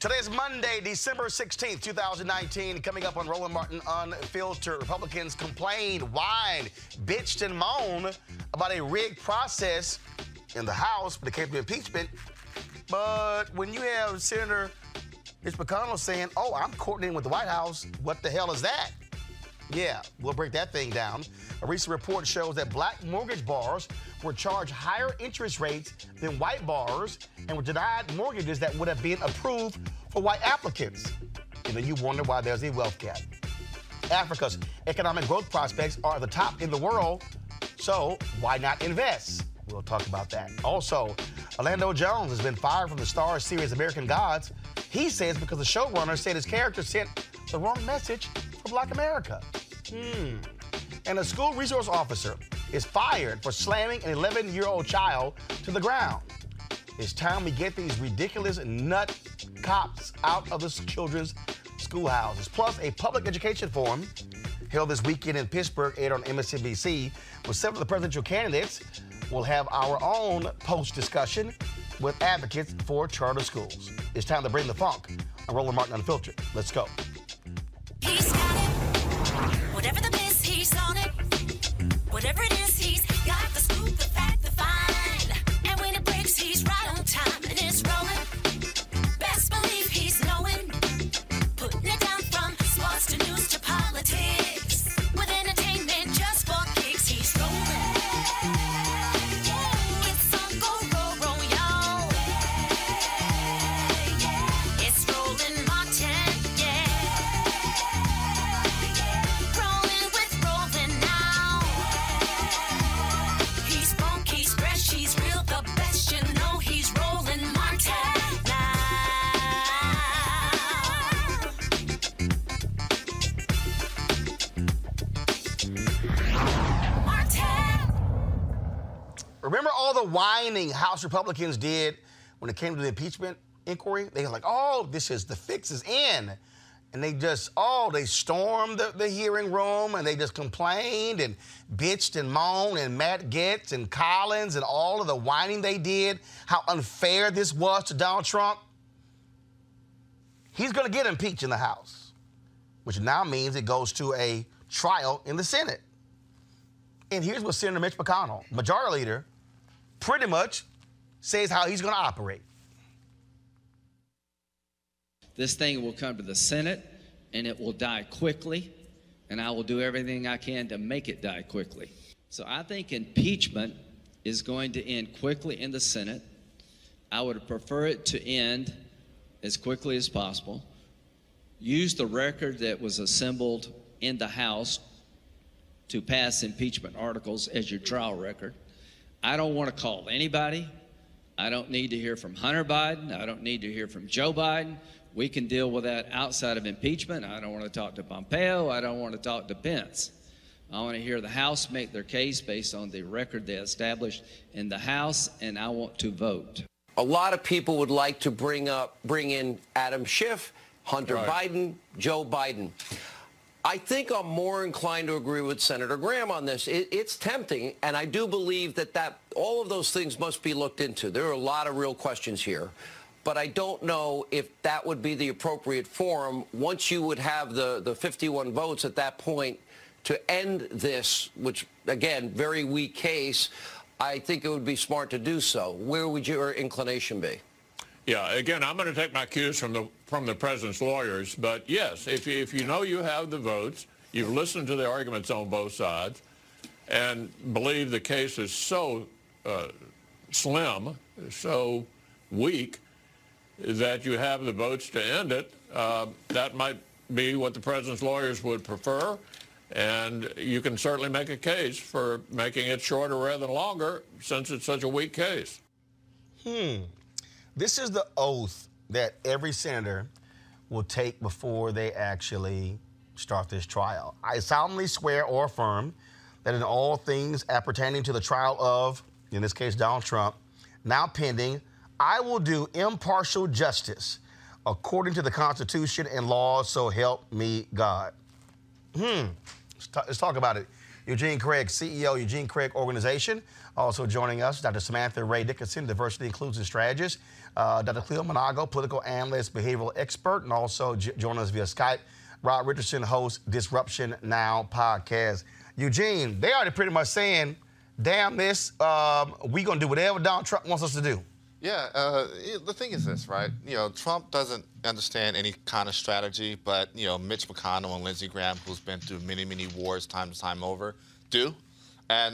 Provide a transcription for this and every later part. Today is Monday, December 16th, 2019. Coming up on Roland Martin Unfiltered, Republicans complained, whined, bitched, and moaned about a rigged process in the House when it came to impeachment. But when you have Senator Mitch McConnell saying, oh, I'm coordinating with the White House, what the hell is that? Yeah, we'll break that thing down. A recent report shows that black mortgage borrowers were charged higher interest rates than white borrowers and were denied mortgages that would have been approved for white applicants. And then you wonder why there's a wealth gap. Africa's economic growth prospects are the top in the world, so why not invest? We'll talk about that. Also, Orlando Jones has been fired from the Star series American Gods. He says because the showrunner said his character sent the wrong message for Black America. And a school resource officer is fired for slamming an 11-year-old child to the ground. It's time we get these ridiculous nut cops out of the children's schoolhouses. Plus, a public education forum held this weekend in Pittsburgh, aired on MSNBC, with several of the presidential candidates. We'll have our own post-discussion with advocates for charter schools. It's time to bring the funk on Roland Martin Unfiltered. Let's go. He's got it. Whatever the piss, he's on it. Whatever it is, he's got the scoop, the fact, the find. And when it breaks, he's right on time and it's rolling. Best believe he's knowing. Putting it down from sports to news to politics. With entertainment just for kicks, he's rolling. Yeah, it's on go, roll, roll, y'all. Yeah, yeah, it's Roland Martin, yeah. Remember all the whining House Republicans did when it came to the impeachment inquiry? They were like, oh, this is the fix is in. And they just, they stormed the hearing room, and they just complained and bitched and moaned, and Matt Gaetz and Collins and all of the whining they did, how unfair this was to Donald Trump. He's going to get impeached in the House, which now means it goes to a trial in the Senate. And here's what Senator Mitch McConnell, Majority Leader, pretty much says how he's going to operate. This thing will come to the Senate, and it will die quickly, and I will do everything I can to make it die quickly. So I think impeachment is going to end quickly in the Senate. I would prefer it to end as quickly as possible. Use the record that was assembled in the House to pass impeachment articles as your trial record. I don't want to call anybody. I don't need to hear from Hunter Biden. I don't need to hear from Joe Biden. We can deal with that outside of impeachment. I don't want to talk to Pompeo. I don't want to talk to Pence. I want to hear the House make their case based on the record they established in the House, and I want to vote. A lot of people would like to bring in Adam Schiff, Hunter Biden, Joe Biden. I think I'm more inclined to agree with Senator Graham on this. It's tempting, and I do believe that all of those things must be looked into. There are a lot of real questions here. But I don't know if that would be the appropriate forum once you would have the 51 votes at that point to end this, which, again, very weak case. I think it would be smart to do so. Where would your inclination be? Yeah, again, I'm going to take my cues from the president's lawyers. But, yes, if you know you have the votes, you've listened to the arguments on both sides, and believe the case is so slim, so weak, that you have the votes to end it, that might be what the president's lawyers would prefer. And you can certainly make a case for making it shorter rather than longer, since it's such a weak case. This is the oath that every senator will take before they actually start this trial. I solemnly swear or affirm that in all things appertaining to the trial of, in this case, Donald Trump, now pending, I will do impartial justice according to the Constitution and laws, so help me God. Let's talk about it. Eugene Craig, CEO, Eugene Craig Organization. Also joining us, Dr. Samantha Ray Dickinson, Diversity Inclusion Strategist. Dr. Cleo Manago, Political Analyst, Behavioral Expert, and also joining us via Skype, Rod Richardson, host Disruption Now podcast. Eugene, they already pretty much saying, damn this, we're going to do whatever Donald Trump wants us to do. Yeah, the thing is this, right? You know, Trump doesn't understand any kind of strategy, but, you know, Mitch McConnell and Lindsey Graham, who's been through many, many wars time to time over, do. And,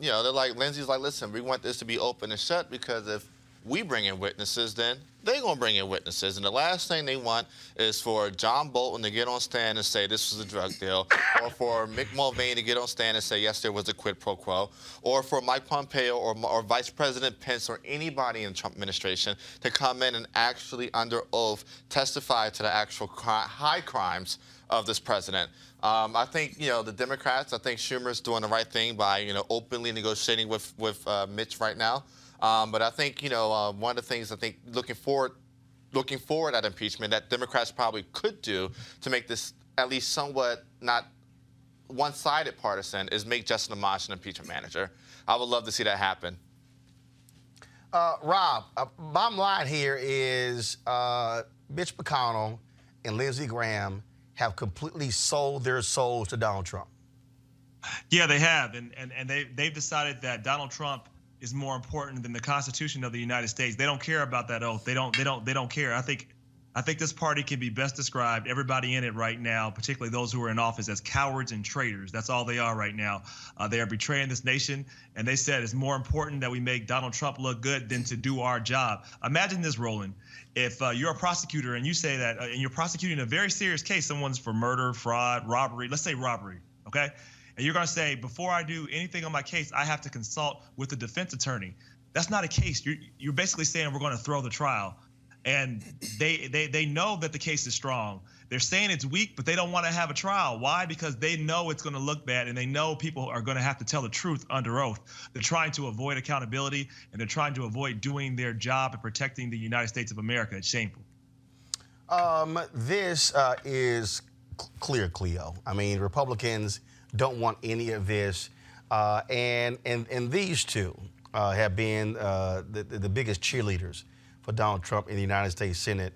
you know, they're like, Lindsey's like, listen, we want this to be open and shut, because if we bring in witnesses, then they're going to bring in witnesses. And the last thing they want is for John Bolton to get on stand and say this was a drug deal, or for Mick Mulvaney to get on stand and say, yes, there was a quid pro quo, or for Mike Pompeo or Vice President Pence or anybody in the Trump administration to come in and actually, under oath, testify to the actual high crimes of this president. I think, you know, the Democrats, I think Schumer's doing the right thing by, you know, openly negotiating with Mitch right now. But I think, you know, one of the things I think looking forward at impeachment that Democrats probably could do to make this at least somewhat not one-sided partisan is make Justin Amash an impeachment manager. I would love to see that happen. Rob, bottom line here is Mitch McConnell and Lindsey Graham have completely sold their souls to Donald Trump. Yeah, they have. And they've decided that Donald Trump is more important than the Constitution of the United States. They don't care about that oath. They don't care. I think this party can be best described, everybody in it right now, particularly those who are in office, as cowards and traitors. That's all they are right now. They are betraying this nation, and they said it's more important that we make Donald Trump look good than to do our job. Imagine this, Roland. If you're a prosecutor and you say that, and you're prosecuting a very serious case, someone's for murder, fraud, robbery, let's say robbery, okay? And you're going to say, before I do anything on my case, I have to consult with the defense attorney. That's not a case. You're basically saying we're going to throw the trial. And they know that the case is strong. They're saying it's weak, but they don't want to have a trial. Why? Because they know it's going to look bad, and they know people are going to have to tell the truth under oath. They're trying to avoid accountability, and they're trying to avoid doing their job and protecting the United States of America. It's shameful. This is clear, Cleo. I mean, Republicans don't want any of this. And these two have been the biggest cheerleaders for Donald Trump in the United States Senate.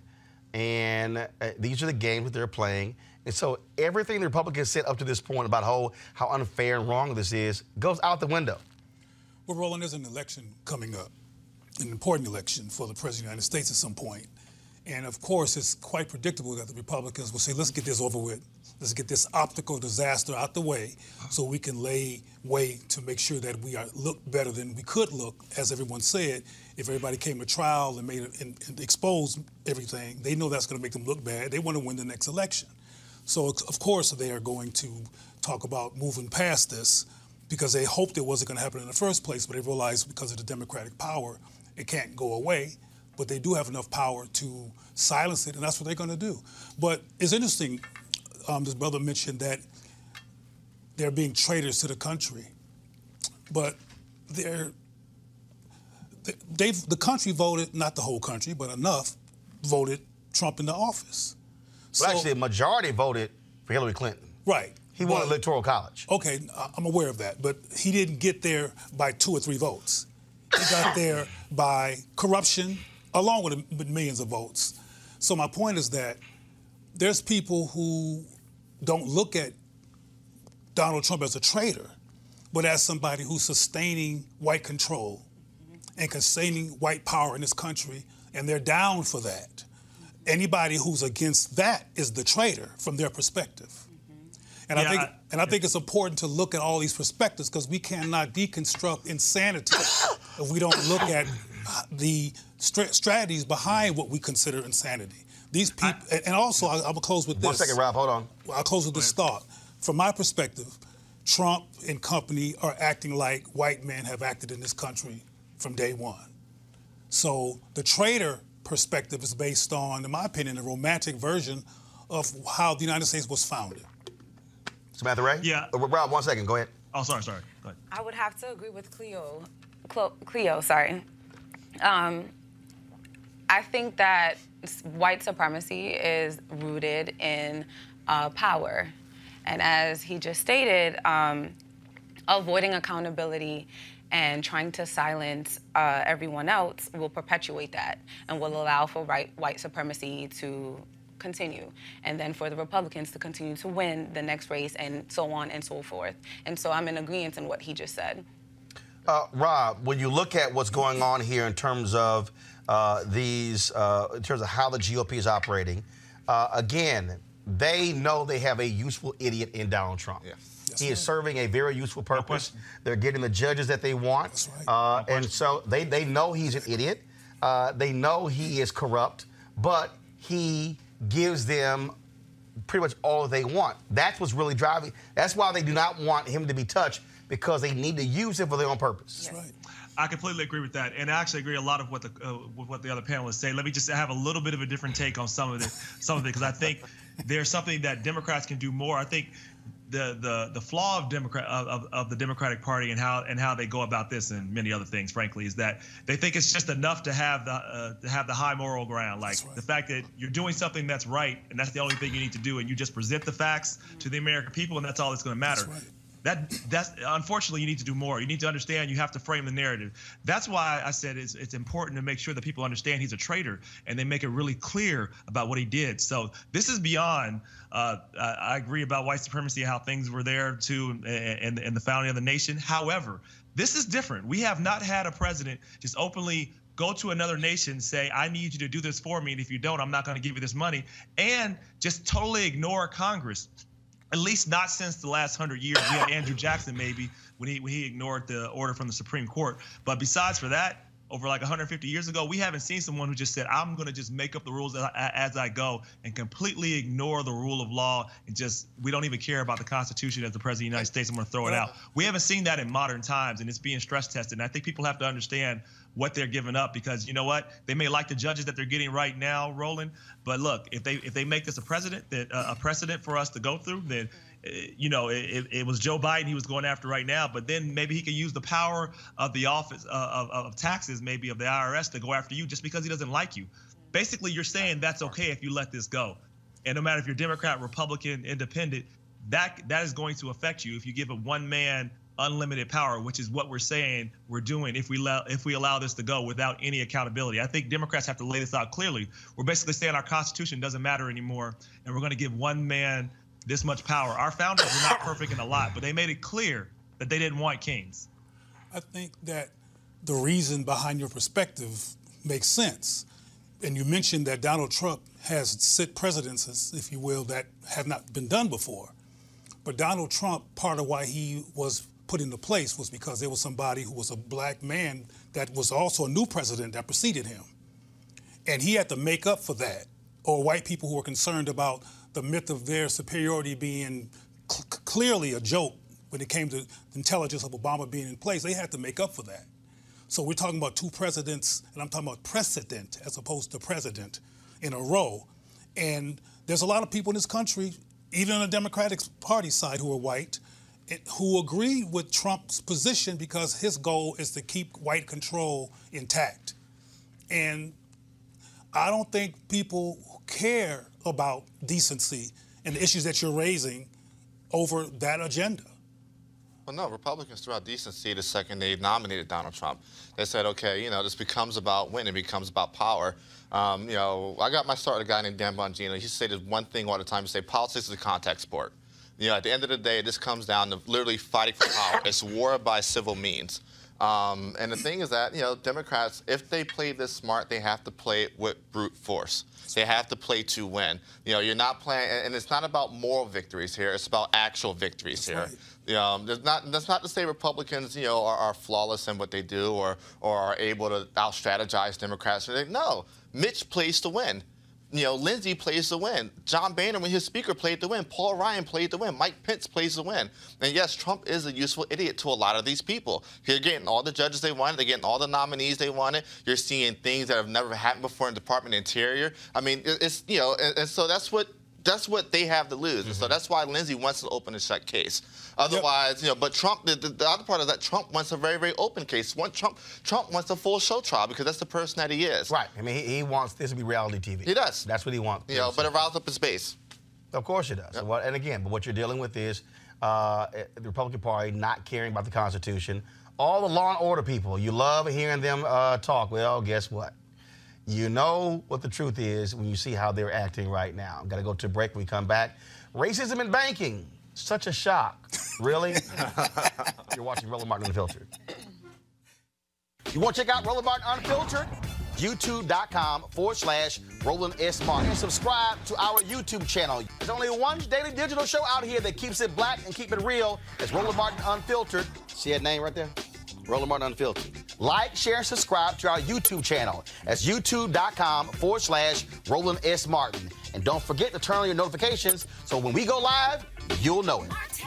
And these are the games that they're playing. And so everything the Republicans said up to this point about how unfair and wrong this is goes out the window. Well, Roland, there's an election coming up, an important election for the President of the United States at some point. And, of course, it's quite predictable that the Republicans will say, let's get this over with. Let's get this optical disaster out the way so we can lay way to make sure that we are look better than we could look, as everyone said. If everybody came to trial and made and exposed everything, they know that's going to make them look bad. They want to win the next election. So, of course, they are going to talk about moving past this because they hoped it wasn't going to happen in the first place, but they realized because of the Democratic power, it can't go away. But they do have enough power to silence it, and that's what they're going to do. But it's interesting, this brother mentioned that they're being traitors to the country. But the country voted, not the whole country, but enough, voted Trump into office. Well, so, actually, a majority voted for Hillary Clinton. Right. He won Electoral College. Okay, I'm aware of that. But he didn't get there by 2 or 3 votes. He got there by corruption, along with millions of votes. So my point is that there's people who don't look at Donald Trump as a traitor, but as somebody who's sustaining white control and sustaining white power in this country, and they're down for that. Anybody who's against that is the traitor from their perspective. And, yeah, I think it's important to look at all these perspectives because we cannot deconstruct insanity if we don't look at the strategies behind what we consider insanity. These people, and also I will close with this. 1 second, Rob, hold on. I'll close with this thought. From my perspective, Trump and company are acting like white men have acted in this country from day one. So the traitor perspective is based on, in my opinion, a romantic version of how the United States was founded. Samantha Ray? Yeah. Rob, 1 second, go ahead. Oh, sorry. Go ahead. I would have to agree with Cleo, sorry. I think that white supremacy is rooted in power. And as he just stated, avoiding accountability and trying to silence everyone else will perpetuate that and will allow for white supremacy to continue, and then for the Republicans to continue to win the next race and so on and so forth. And so I'm in agreement in what he just said. Rob, when you look at what's going on here in terms of how the GOP is operating, again, they know they have a useful idiot in Donald Trump. Yes. He is serving a very useful purpose. They're getting the judges that they want. That's right. And so they know he's an idiot. They know he is corrupt, but he gives them pretty much all they want. That's what's really driving. That's why they do not want him to be touched, because they need to use him for their own purpose. That's right. I completely agree with that, and I actually agree a lot of what the other panelists say. Let me just have a little bit of a different take on some of it, because I think there's something that Democrats can do more. I think the flaw of the Democratic Party and how they go about this and many other things, frankly, is that they think it's just enough to have the high moral ground, like the fact that you're doing something that's right and that's the only thing you need to do, and you just present the facts to the American people, and that's all that's going to matter. That's right. That's unfortunately, you need to do more. You need to understand. You have to frame the narrative. That's why I said it's important to make sure that people understand he's a traitor and they make it really clear about what he did. So this is beyond. I agree about white supremacy, how things were there too, and the founding of the nation. However, this is different. We have not had a president just openly go to another nation, say, I need you to do this for me, and if you don't, I'm not going to give you this money, and just totally ignore Congress. At least not since the last 100 years. We had Andrew Jackson, maybe, when he ignored the order from the Supreme Court. But besides for that, over like 150 years ago, we haven't seen someone who just said, I'm going to just make up the rules as I go and completely ignore the rule of law and just, we don't even care about the Constitution as the President of the United States. I'm going to throw it out. We haven't seen that in modern times, and it's being stress tested. And I think people have to understand what they're giving up, because you know what, they may like the judges that they're getting right now, Roland. But look, if they make this a precedent for us to go through, then you know it was Joe Biden he was going after right now. But then maybe he can use the power of the office of taxes, maybe of the IRS, to go after you just because he doesn't like you. Basically, you're saying that's okay if you let this go. And no matter if you're Democrat, Republican, Independent, that is going to affect you if you give a one man unlimited power, which is what we're saying we're doing if we allow this to go without any accountability. I think Democrats have to lay this out clearly. We're basically saying our Constitution doesn't matter anymore, and we're going to give one man this much power. Our founders were not perfect in a lot, but they made it clear that they didn't want kings. I think that the reason behind your perspective makes sense. And you mentioned that Donald Trump has set precedences, if you will, that have not been done before. But Donald Trump, part of why he was put into place was because there was somebody who was a black man that was also a new president that preceded him. And he had to make up for that, or white people who were concerned about the myth of their superiority being clearly a joke when it came to the intelligence of Obama being in place. They had to make up for that. So we're talking about two presidents, and I'm talking about precedent as opposed to president in a row. And there's a lot of people in this country, even on the Democratic Party side, who are white, who agree with Trump's position because his goal is to keep white control intact. And I don't think people care about decency and the issues that you're raising over that agenda. Well, no, Republicans threw out decency the second they nominated Donald Trump. They said, okay, you know, this becomes about winning, becomes about power. You know, I got my start with a guy named Dan Bongino. He used to say this one thing all the time. He said, politics is a contact sport. You know, at the end of the day, this comes down to literally fighting for power. It's war by civil means. And the thing is that, you know, Democrats, if they play this smart, they have to play it with brute force. They have to play to win. You know, you're not playing, and it's not about moral victories here. It's about actual victories here. Right. You know, that's not to say Republicans, you know, are flawless in what they do or are able to out-strategize Democrats. No, Mitch plays to win. You know, Lindsey plays to win. John Boehner, when his speaker, played to win. Paul Ryan played to win. Mike Pence plays to win. And yes, Trump is a useful idiot to a lot of these people. They're getting all the judges they wanted. They're getting all the nominees they wanted. You're seeing things that have never happened before in the Department of Interior. I mean, it's, you know, and so that's what they have to lose. Mm-hmm. So that's why Lindsey wants an open and shut case. Otherwise, yep. You know, but Trump, the other part is that Trump wants a very, very open case. Trump wants a full show trial because that's the person that he is. Right. I mean, he wants this to be reality TV. He does. That's what he wants. You know, but it riles up his base. Of course it does. Yep. And again, but what you're dealing with is the Republican Party not caring about the Constitution. All the law and order people, you love hearing them talk. Well, guess what? You know what the truth is when you see how they're acting right now. I've got to go to a break when we come back. Racism in banking. Such a shock. Really? You're watching Roland Martin Unfiltered. You want to check out Roland Martin Unfiltered? YouTube.com/Roland S. Martin. And subscribe to our YouTube channel. There's only one daily digital show out here that keeps it black and keep it real. It's Roland Martin Unfiltered. See that name right there? Roland Martin Unfiltered. Like, share, and subscribe to our YouTube channel. That's youtube.com/Roland S. Martin. And don't forget to turn on your notifications so when we go live, you'll know it. If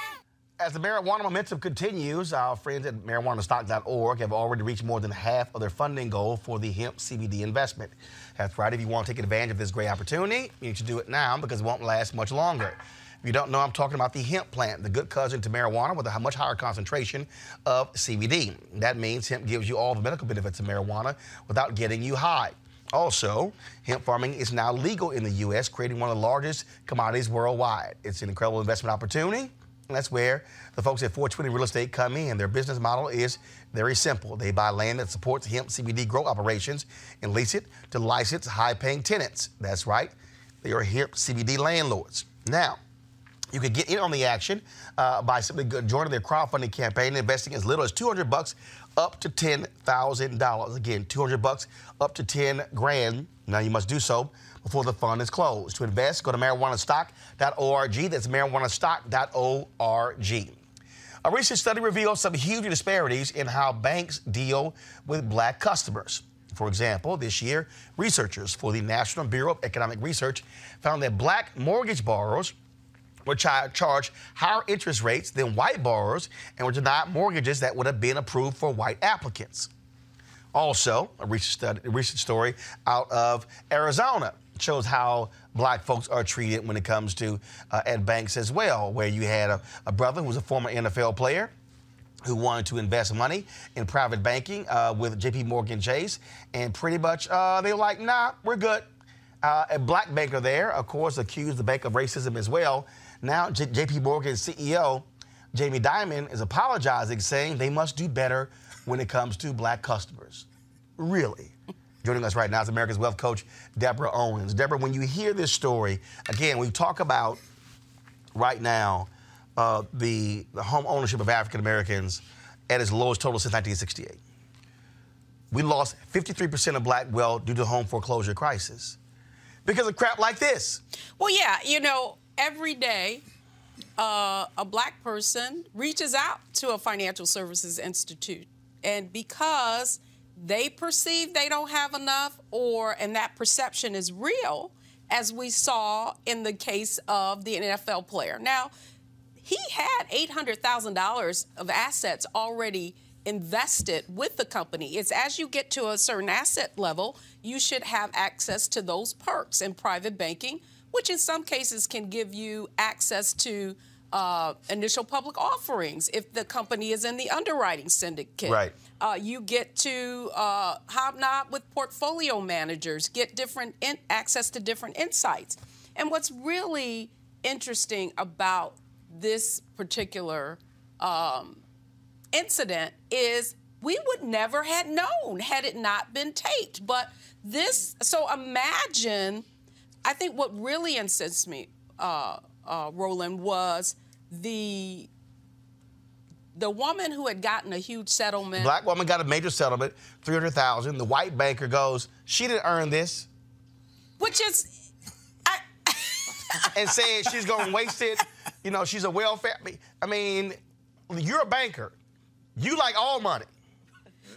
As the marijuana momentum continues, our friends at marijuanastock.org have already reached more than half of their funding goal for the hemp CBD investment. That's right. If you want to take advantage of this great opportunity, you need to do it now because it won't last much longer. If you don't know, I'm talking about the hemp plant, the good cousin to marijuana with a much higher concentration of CBD. That means hemp gives you all the medical benefits of marijuana without getting you high. Also, hemp farming is now legal in the U.S., creating one of the largest commodities worldwide. It's an incredible investment opportunity. That's where the folks at 420 Real Estate come in. Their business model is very simple. They buy land that supports hemp CBD grow operations and lease it to licensed high-paying tenants. That's right. They are hemp CBD landlords. Now, you could get in on the action by simply joining their crowdfunding campaign and investing as little as $200 up to $10,000. Again, $200 up to 10 grand. Now, you must do so before the fund is closed. To invest, go to marijuanastock.org. That's marijuanastock.org. A recent study revealed some huge disparities in how banks deal with black customers. For example, this year, researchers for the National Bureau of Economic Research found that black mortgage borrowers were charged higher interest rates than white borrowers and were denied mortgages that would have been approved for white applicants. Also, a recent story out of Arizona shows how black folks are treated when it comes to at banks as well, where you had a brother who was a former NFL player who wanted to invest money in private banking with JPMorgan Chase, and pretty much they were like, nah, we're good. A black banker there, of course, accused the bank of racism as well. Now JPMorgan CEO Jamie Dimon is apologizing, saying they must do better when it comes to black customers. Really? Joining us right now is America's Wealth Coach, Deborah Owens. Deborah, when you hear this story, again, we talk about right now the home ownership of African Americans at its lowest total since 1968. We lost 53% of black wealth due to home foreclosure crisis because of crap like this. Well, yeah, you know, every day a black person reaches out to a financial services institute, and because they perceive they don't have enough, and that perception is real, as we saw in the case of the NFL player. Now, he had $800,000 of assets already invested with the company. It's as you get to a certain asset level, you should have access to those perks in private banking, which in some cases can give you access to initial public offerings if the company is in the underwriting syndicate. Right. You get to hobnob with portfolio managers, get different access to different insights. And what's really interesting about this particular incident is we would never have known had it not been taped. But this, so imagine, I think what really incensed me, Roland, was the woman who had gotten a huge settlement. Black woman got a major settlement, $300,000. The white banker goes, she didn't earn this. Which is... and saying she's going to waste it. You know, she's a welfare... I mean, you're a banker. You like all money.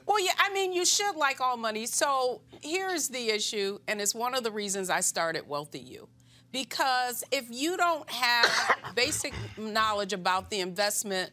Well, yeah, I mean, you should like all money. So here's the issue, and it's one of the reasons I started Wealthy You. Because if you don't have basic knowledge about the investment,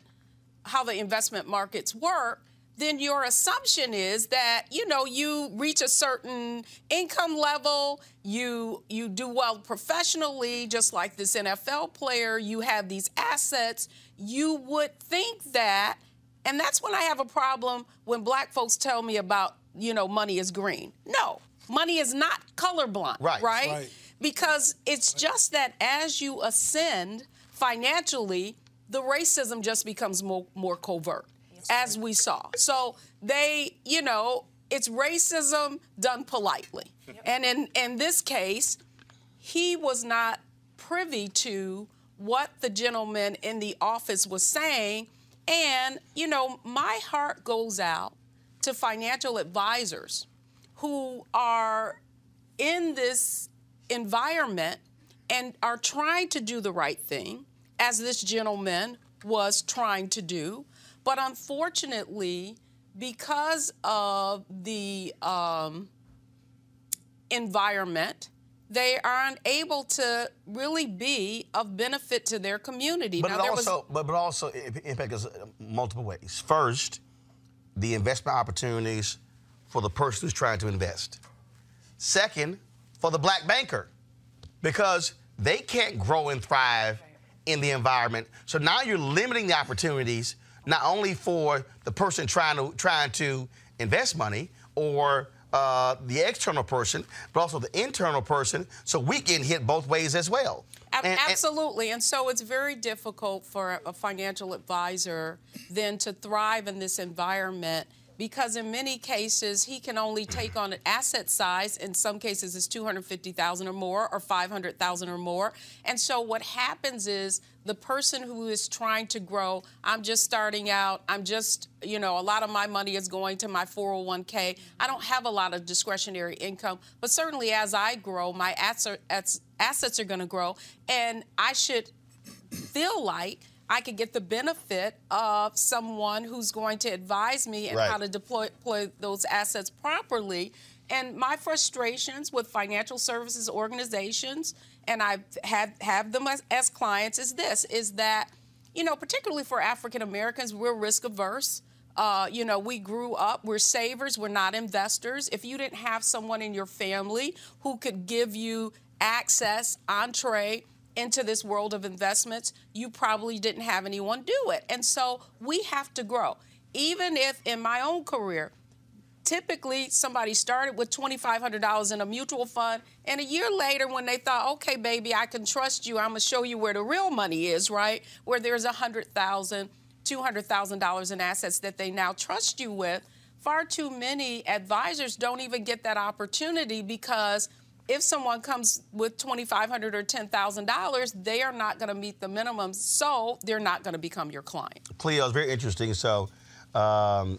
how the investment markets work, then your assumption is that, you know, you reach a certain income level, you do well professionally, just like this NFL player, you have these assets, you would think that, and that's when I have a problem when black folks tell me about, you know, money is green. No, money is not colorblind, right? Because it's just that as you ascend financially, the racism just becomes more covert, as we saw. So they, you know, it's racism done politely. Yep. And in this case, he was not privy to what the gentleman in the office was saying. And, you know, my heart goes out to financial advisors who are in this environment and are trying to do the right thing, as this gentleman was trying to do. But unfortunately, because of the environment, they aren't able to really be of benefit to their community. But now, it also impacts multiple ways. First, the investment opportunities for the person who's trying to invest. Second, for the black banker, because they can't grow and thrive in the environment. So now you're limiting the opportunities not only for the person trying to invest money or the external person, but also the internal person. So we get hit both ways as well. Absolutely. And so it's very difficult for a financial advisor then to thrive in this environment, because in many cases, he can only take on an asset size. In some cases, it's $250,000 or more, or $500,000 or more. And so what happens is the person who is trying to grow, I'm just starting out, I'm just, you know, a lot of my money is going to my 401k. I don't have a lot of discretionary income. But certainly as I grow, my assets are going to grow. And I should feel like I could get the benefit of someone who's going to advise me and how to deploy those assets properly. And my frustrations with financial services organizations, and I have them as clients, is this, is that, you know, particularly for African Americans, we're risk averse. You know, we grew up, we're savers, we're not investors. If you didn't have someone in your family who could give you access, entree into this world of investments, you probably didn't have anyone do it. And so we have to grow. Even if in my own career, typically somebody started with $2,500 in a mutual fund, and a year later when they thought, okay, baby, I can trust you, I'm going to show you where the real money is, right, where there's $100,000, $200,000 in assets that they now trust you with, far too many advisors don't even get that opportunity because if someone comes with $2,500 or $10,000, they are not going to meet the minimums, so they're not going to become your client. Cleo, it's very interesting. So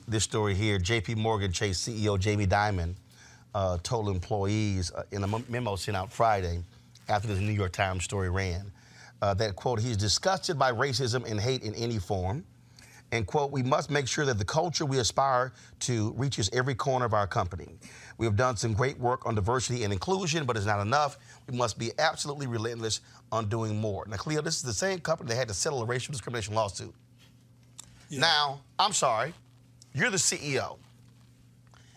this story here, JPMorgan Chase CEO Jamie Dimon told employees in a memo sent out Friday after this New York Times story ran that, quote, he's disgusted by racism and hate in any form. And, quote, we must make sure that the culture we aspire to reaches every corner of our company. We have done some great work on diversity and inclusion, but it's not enough. We must be absolutely relentless on doing more. Now, Cleo, this is the same company that had to settle a racial discrimination lawsuit. Yeah. Now, I'm sorry, you're the CEO.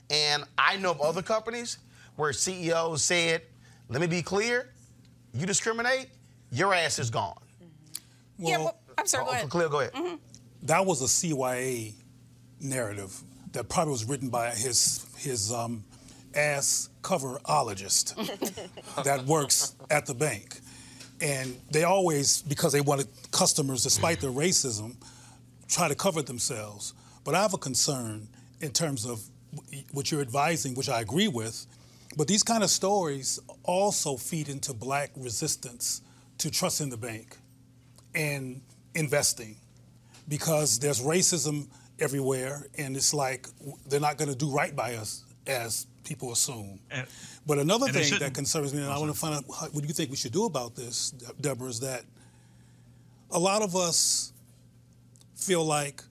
And I know of other companies where CEOs said, let me be clear, you discriminate, your ass is gone. Mm-hmm. Well, yeah, well, I'm sorry, go ahead. Cleo, go ahead. Mm-hmm. That was a CYA narrative that probably was written by his ass coverologist that works at the bank. And they always, because they wanted customers, despite their racism, try to cover themselves. But I have a concern in terms of what you're advising, which I agree with, but these kind of stories also feed into black resistance to trust in the bank and investing. Because there's racism everywhere, and it's like they're not going to do right by us, as people assume. And, but another thing that concerns me, and I want to find out what do you think we should do about this, Deborah, is that a lot of us feel like,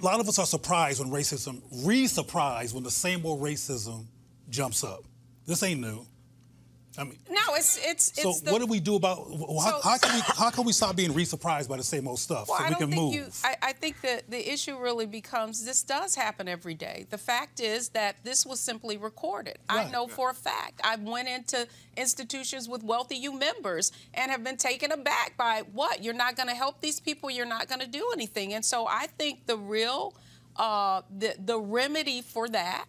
a lot of us are surprised when racism, re-surprised when the same old racism jumps up. This ain't new. I mean, no, it's so what do we do about how can we stop being re-surprised by the same old stuff so we can move? I think that the issue really becomes this does happen every day. The fact is that this was simply recorded. Right. I know for a fact. I went into institutions with wealthy U members and have been taken aback by what? You're not going to help these people. You're not going to do anything. And so I think the real the remedy for that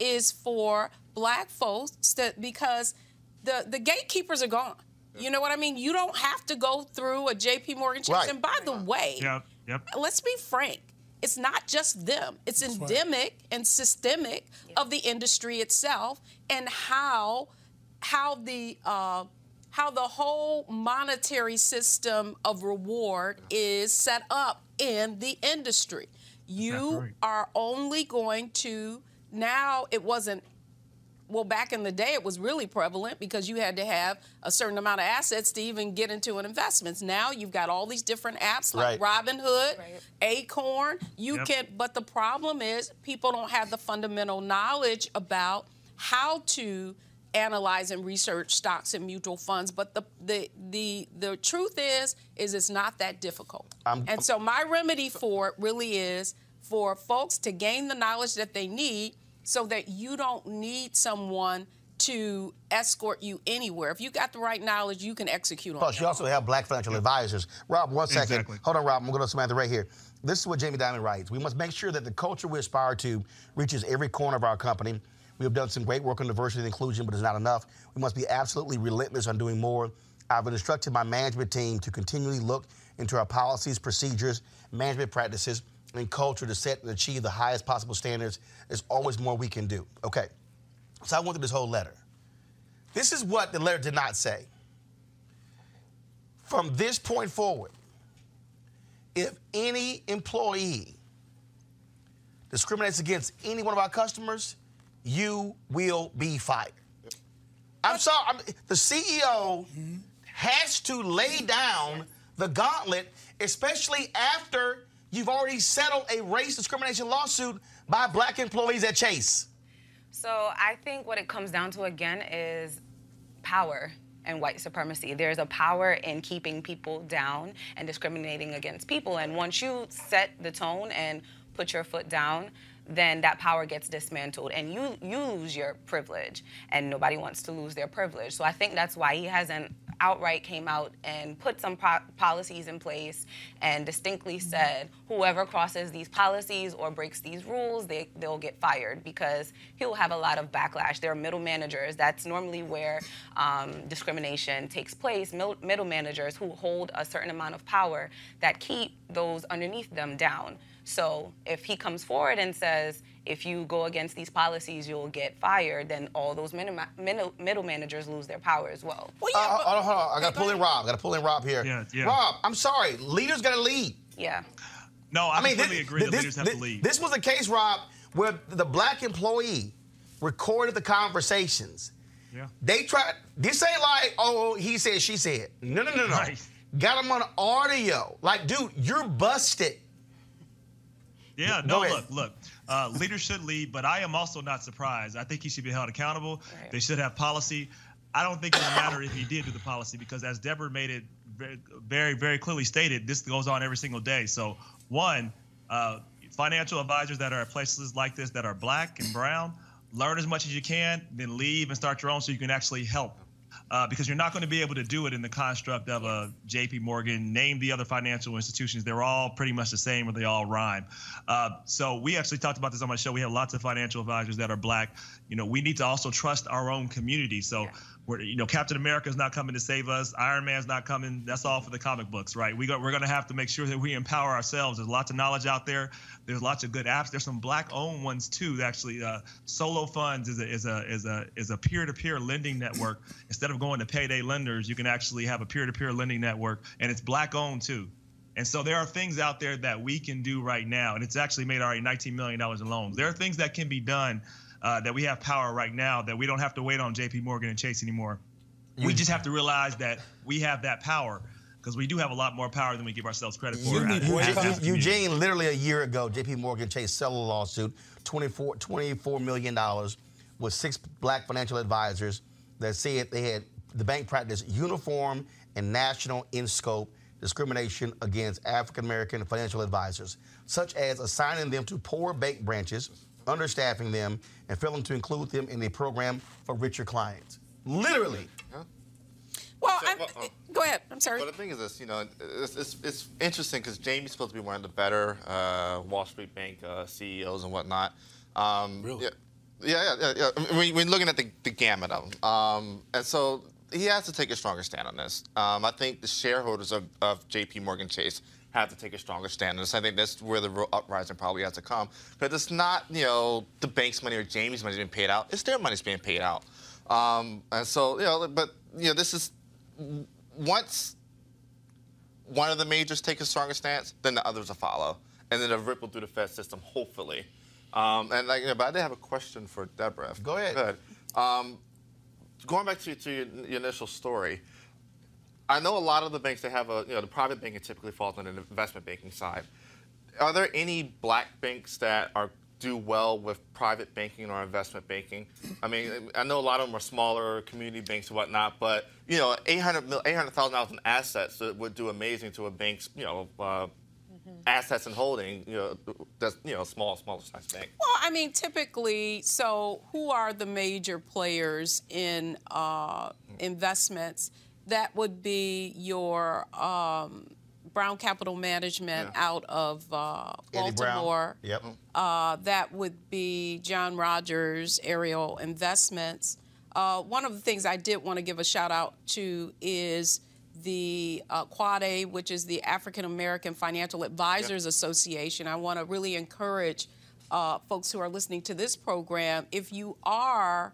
is for black folks to, because The gatekeepers are gone. You know what I mean? You don't have to go through a JPMorgan Chase. Right. And by the way, let's be frank. It's not just them. It's endemic and systemic of the industry itself, and how the whole monetary system of reward is set up in the industry. You are only going to now. It wasn't. Well, back in the day, it was really prevalent because you had to have a certain amount of assets to even get into an investment. Now you've got all these different apps like Robinhood, Acorn. You can, but the problem is people don't have the fundamental knowledge about how to analyze and research stocks and mutual funds. But the truth is it's not that difficult. And so my remedy for it really is for folks to gain the knowledge that they need, so that you don't need someone to escort you anywhere. If you got the right knowledge, you can execute on it. Plus, you also have black financial advisors. Rob, one second. Exactly. Hold on, Rob. I'm going to Samantha right here. This is what Jamie Dimon writes. We must make sure that the culture we aspire to reaches every corner of our company. We have done some great work on diversity and inclusion, but it's not enough. We must be absolutely relentless on doing more. I've instructed my management team to continually look into our policies, procedures, management practices, and culture to set and achieve the highest possible standards. There's always more we can do. Okay, so I went through this whole letter. This is what the letter did not say. From this point forward, if any employee discriminates against any one of our customers, you will be fired. I'm sorry, the CEO has to lay down the gauntlet, especially after you've already settled a race discrimination lawsuit by black employees at Chase. So I think what it comes down to, again, is power and white supremacy. There's a power in keeping people down and discriminating against people. And once you set the tone and put your foot down, then that power gets dismantled and you lose your privilege, and nobody wants to lose their privilege. So I think that's why he hasn't outright came out and put some policies in place and distinctly said, whoever crosses these policies or breaks these rules, they'll get fired, because he'll have a lot of backlash. There are middle managers. That's normally where discrimination takes place, middle managers who hold a certain amount of power that keep those underneath them down. So if he comes forward and says, if you go against these policies, you'll get fired, then all those middle managers lose their power as well. Hold on. I got to pull in Rob. I got to pull in Rob here. Yeah. Rob, I'm sorry. Leaders got to lead. Yeah. No, I completely agree that leaders have to lead. This was a case, Rob, where the black employee recorded the conversations. Yeah. They tried. This ain't like, oh, he said, she said. No. Nice. Got him on audio. Like, dude, you're busted. Yeah, no, look. Leaders should lead, but I am also not surprised. I think he should be held accountable. Right. They should have policy. I don't think it would matter if he did do the policy, because as Deborah made it very, very clearly stated, this goes on every single day. So, one, financial advisors that are at places like this that are black and brown, learn as much as you can, then leave and start your own so you can actually help. Because you're not going to be able to do it in the construct of a JPMorgan, name the other financial institutions. They're all pretty much the same, or they all rhyme. So we actually talked about this on my show. We have lots of financial advisors that are black. You know, we need to also trust our own community. So, yeah. Captain America is not coming to save us. Iron Man's not coming. That's all for the comic books, right? We're going to have to make sure that we empower ourselves. There's lots of knowledge out there. There's lots of good apps. There's some black-owned ones too. Actually, Solo Funds is a peer-to-peer lending network. Instead of going to payday lenders, you can actually have a peer-to-peer lending network, and it's black-owned too. And so there are things out there that we can do right now, and it's actually made already $19 million in loans. There are things that can be done. That we have power right now, that we don't have to wait on JPMorgan and Chase anymore. We just have to realize that we have that power, because we do have a lot more power than we give ourselves credit for. Eugene, literally a year ago, JPMorgan Chase settled a lawsuit, $24 million, with 6 black financial advisors that said they had the bank practice uniform and national in scope discrimination against African-American financial advisors, such as assigning them to poor bank branches, understaffing them, and failing to include them in a program for richer clients. Literally. Yeah. Well, so, go ahead. I'm sorry. But the thing is this, it's interesting, because Jamie's supposed to be one of the better Wall Street bank CEOs and whatnot. Really? Yeah. We're looking at the gamut of them. And so he has to take a stronger stand on this. I think the shareholders of JPMorgan Chase have to take a stronger stand. And so I think that's where the real uprising probably has to come. But it's not, the bank's money or Jamie's money being paid out. It's their money's being paid out. And so, this is, once one of the majors take a stronger stance, then the others will follow. And then it'll ripple through the Fed system, hopefully. But I did have a question for Deborah. Go ahead. Good. Going back to your initial story, I know a lot of the banks that have the private banking typically falls on the investment banking side. Are there any black banks that do well with private banking or investment banking? I mean, I know a lot of them are smaller community banks and whatnot, but $800,000 in assets would do amazing to a bank's assets and holding, that's smaller size bank. Well, I mean, typically, so who are the major players in investments? That would be your Brown Capital Management out of Baltimore. Yep. That would be John Rogers, Ariel Investments. One of the things I did want to give a shout out to is the QuadA, which is the African American Financial Advisors Association. I want to really encourage folks who are listening to this program, if you are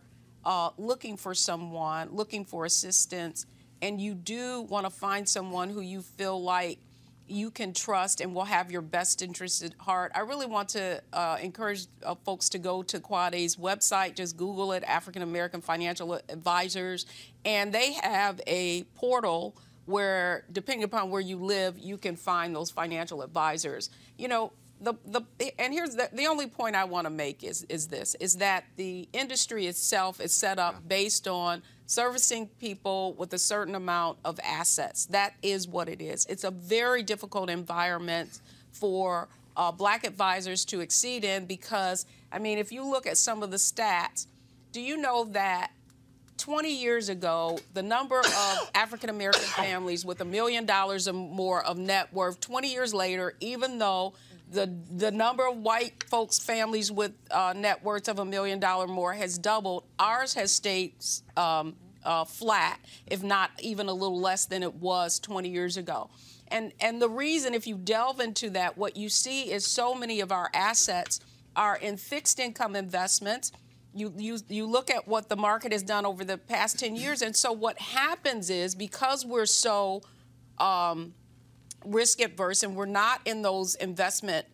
looking for someone, looking for assistance, and you do want to find someone who you feel like you can trust and will have your best interest at heart, I really want to encourage folks to go to QuadA's website. Just Google it, African American Financial Advisors. And they have a portal where, depending upon where you live, you can find those financial advisors. and here's the only point I want to make is this, is that the industry itself is set up based on servicing people with a certain amount of assets. That is what it is. It's a very difficult environment for black advisors to exceed in because, I mean, if you look at some of the stats, do you know that 20 years ago, the number of African-American families with $1 million or more of net worth, 20 years later, even though the number of white folks' families with net worths of $1 million or more has doubled, ours has stayed flat, if not even a little less than it was 20 years ago. And the reason, if you delve into that, what you see is so many of our assets are in fixed income investments. You look at what the market has done over the past 10 years, and so what happens is because we're so risk adverse and we're not in those investment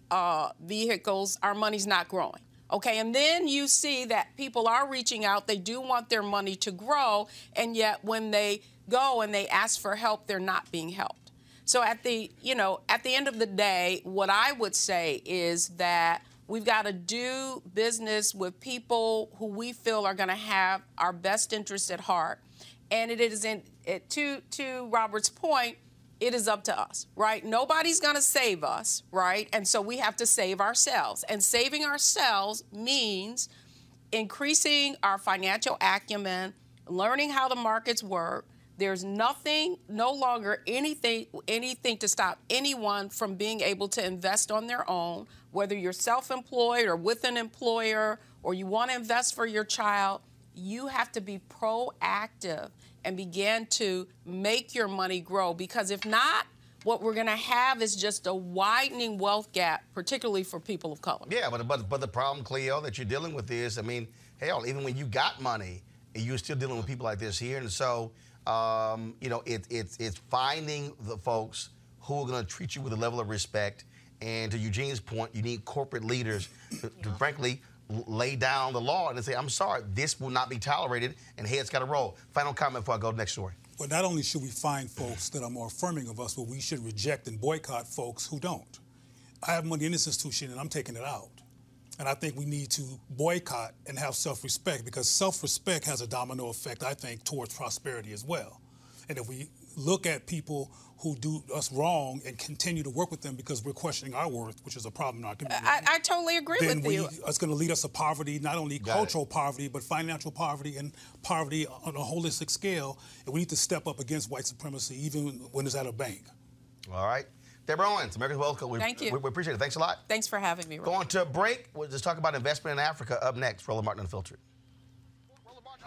vehicles, our money's not growing. Okay, and then you see that people are reaching out. They do want their money to grow, and yet when they go and they ask for help, they're not being helped. So at the, you know, at the end of the day, what I would say is that we've got to do business with people who we feel are going to have our best interests at heart. And it is, to Robert's point, it is up to us, right? Nobody's going to save us, right? And so we have to save ourselves. And saving ourselves means increasing our financial acumen, learning how the markets work. There's nothing, no longer anything to stop anyone from being able to invest on their own, whether you're self-employed or with an employer or you want to invest for your child. You have to be proactive and begin to make your money grow, because if not, what we're going to have is just a widening wealth gap, particularly for people of color. Yeah, but the problem, Cleo, that you're dealing with is, I mean, hell, even when you got money, you're still dealing with people like this here, and so... you know, it's finding the folks who are going to treat you with a level of respect. And to Eugene's point, you need corporate leaders to frankly, lay down the law and say, I'm sorry, this will not be tolerated, and heads got to roll. Final comment before I go to the next story. Well, not only should we find folks that are more affirming of us, but we should reject and boycott folks who don't. I have money in this institution, and I'm taking it out. And I think we need to boycott and have self-respect, because self-respect has a domino effect, I think, towards prosperity as well. And if we look at people who do us wrong and continue to work with them because we're questioning our worth, which is a problem in our community. I totally agree with you. It's going to lead us to poverty, not only cultural poverty, but financial poverty and poverty on a holistic scale. And we need to step up against white supremacy, even when it's at a bank. All right. Deborah Owens, America's Wealth Coach. Thank you. We appreciate it. Thanks a lot. Thanks for having me, Roland. Going to a break. We'll just talk about investment in Africa up next. Roland Martin Unfiltered. Roland Martin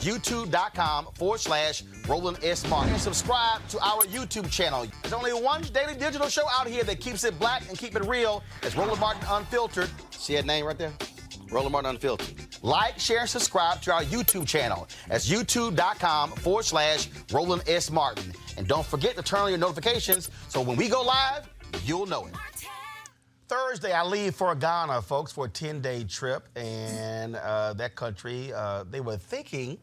YouTube.com/RolandSMartin. And subscribe to our YouTube channel. There's only one daily digital show out here that keeps it black and keep it real. It's Roland Martin Unfiltered. See that name right there? Roland Martin Unfiltered. Like, share, and subscribe to our YouTube channel. That's YouTube.com/RolandSMartin. And don't forget to turn on your notifications so when we go live, you'll know it. Thursday, I leave for Ghana, folks, for a 10-day trip. And that country, they were thinking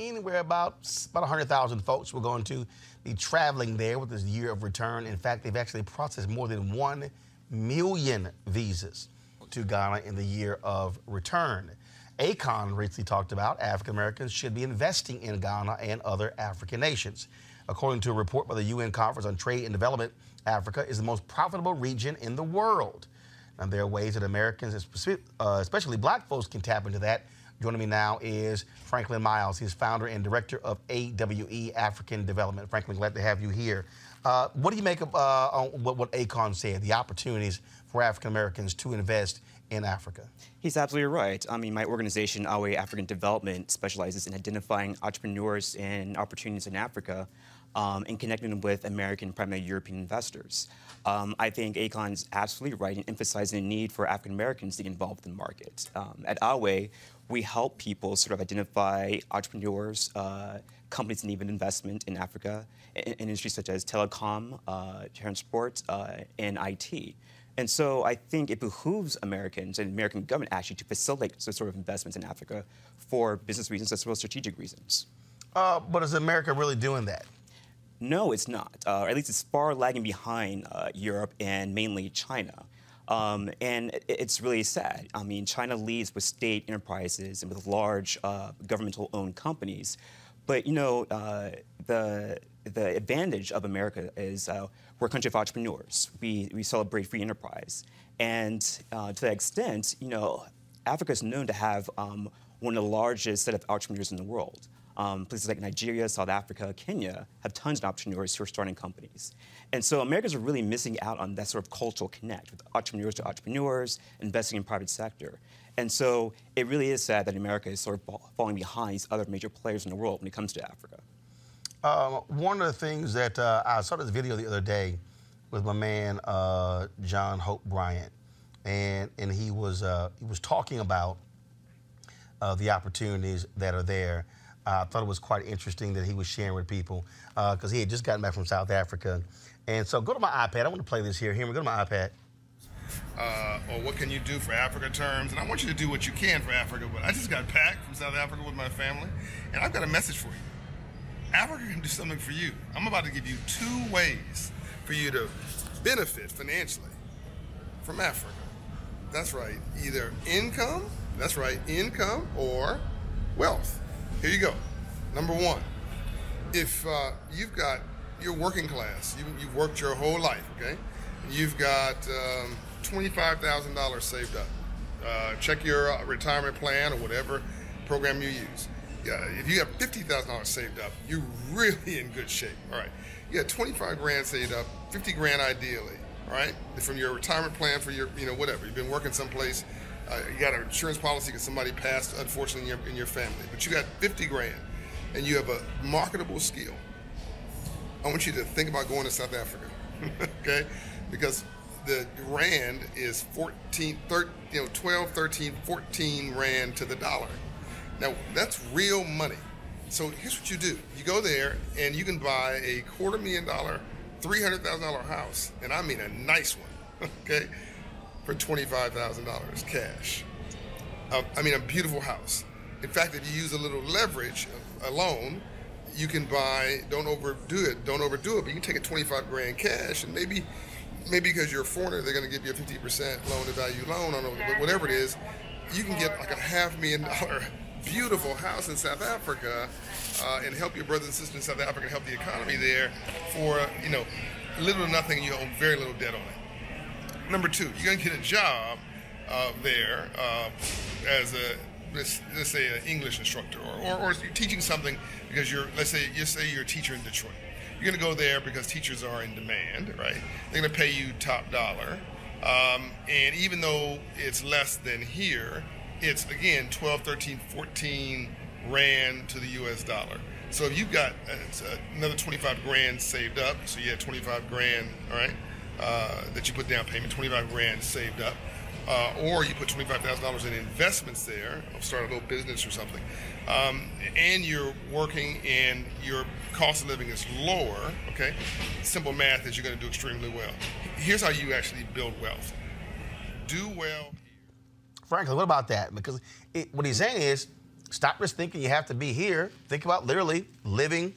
anywhere about 100,000 folks were going to be traveling there with this year of return. In fact, they've actually processed more than 1 million visas to Ghana in the year of return. Akon recently talked about African Americans should be investing in Ghana and other African nations. According to a report by the UN Conference on Trade and Development, Africa is the most profitable region in the world. And there are ways that Americans, especially black folks, can tap into that. Joining me now is Franklin Miles. He's founder and director of AWE African Development. Franklin, glad to have you here. What do you make of what Akon said, the opportunities for African Americans to invest in Africa? He's absolutely right. I mean, my organization, AWE African Development, specializes in identifying entrepreneurs and opportunities in Africa. and connecting them with American, primarily European investors. I think Akon's absolutely right in emphasizing the need for African Americans to get involved in the market. At Awe, we help people sort of identify entrepreneurs, companies that need investment in Africa, in industries such as telecom, transport, and IT. And so I think it behooves Americans and American government actually to facilitate those sort of investments in Africa for business reasons as well as strategic reasons. But is America really doing that? No, it's not. At least it's far lagging behind Europe and mainly China. And it's really sad. I mean, China leads with state enterprises and with large governmental-owned companies. But, you know, the advantage of America is we're a country of entrepreneurs. We celebrate free enterprise. And to that extent, you know, Africa is known to have one of the largest set of entrepreneurs in the world. Places like Nigeria, South Africa, Kenya have tons of entrepreneurs who are starting companies. And so Americans are really missing out on that sort of cultural connect with entrepreneurs to entrepreneurs, investing in private sector. And so it really is sad that America is sort of falling behind these other major players in the world when it comes to Africa. One of the things that I saw this video the other day with my man, John Hope Bryant, and he was talking about the opportunities that are there. I thought it was quite interesting that he was sharing with people because he had just gotten back from South Africa. And so go to my iPad. I want to play this here. Henry, go to my iPad. Or what can you do for Africa terms? And I want you to do what you can for Africa, but I just got back from South Africa with my family, and I've got a message for you. Africa can do something for you. I'm about to give you 2 ways for you to benefit financially from Africa. That's right. Either income, that's right, income or wealth. Here you go. Number 1, if you're working class, you've worked your whole life, okay? You've got $25,000 saved up. Check your retirement plan or whatever program you use. Yeah, if you have $50,000 saved up, you're really in good shape. All right. You got 25 grand saved up, 50 grand ideally, all right? From your retirement plan for your, you know, whatever. You've been working someplace. You got an insurance policy because somebody passed, unfortunately, in your family. But you got 50 grand, and you have a marketable skill. I want you to think about going to South Africa, okay? Because the rand is 12, 13, 14 rand to the dollar. Now, that's real money. So here's what you do. You go there, and you can buy a $250,000, $300,000 house, and I mean a nice one, okay? For $25,000 cash. I mean, a beautiful house. In fact, if you use a little leverage, a loan, you can buy, don't overdo it, but you can take a 25 grand cash and maybe because you're a foreigner, they're gonna give you a 50% loan to value loan on whatever it is, you can get like a $500,000 beautiful house in South Africa and help your brothers and sisters in South Africa, help the economy there for, you know, little or nothing, you own very little debt on it. Number 2, you're going to get a job there as let's say, an English instructor, or you're teaching something because you're, let's say you're a teacher in Detroit. You're going to go there because teachers are in demand, right? They're going to pay you top dollar. And even though it's less than here, it's, again, 12, 13, 14 rand to the U.S. dollar. So if you've got another 25 grand saved up, so you had 25 grand, all right? That you put down payment, 25 grand saved up, or you put $25,000 in investments there, or start a little business or something, and you're working and your cost of living is lower, okay? Simple math is you're gonna do extremely well. Here's how you actually build wealth. Do well. Frankly, what about that? Because what he's saying is, stop just thinking you have to be here. Think about literally living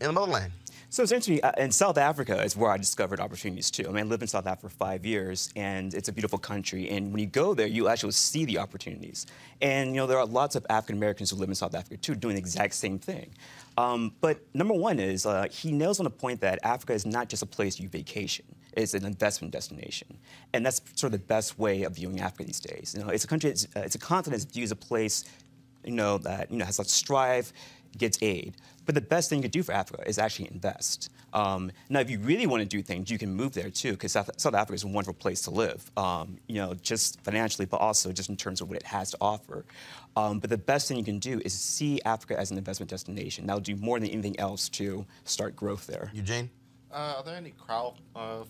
in the motherland. So essentially, in South Africa is where I discovered opportunities, too. I mean, I lived in South Africa for 5 years, and it's a beautiful country. And when you go there, you actually see the opportunities. And, you know, there are lots of African-Americans who live in South Africa, too, doing the exact same thing. But number 1 is he nails on the point that Africa is not just a place you vacation. It's an investment destination. And that's sort of the best way of viewing Africa these days. You know, it's a country, it's a continent that views a place, you know, that, you know, has lots of strife, gets aid. But the best thing you could do for Africa is actually invest. Now, if you really want to do things, you can move there, too, because South Africa is a wonderful place to live, you know, just financially, but also just in terms of what it has to offer. But the best thing you can do is see Africa as an investment destination. That'll do more than anything else to start growth there. Eugene? Are there any crowd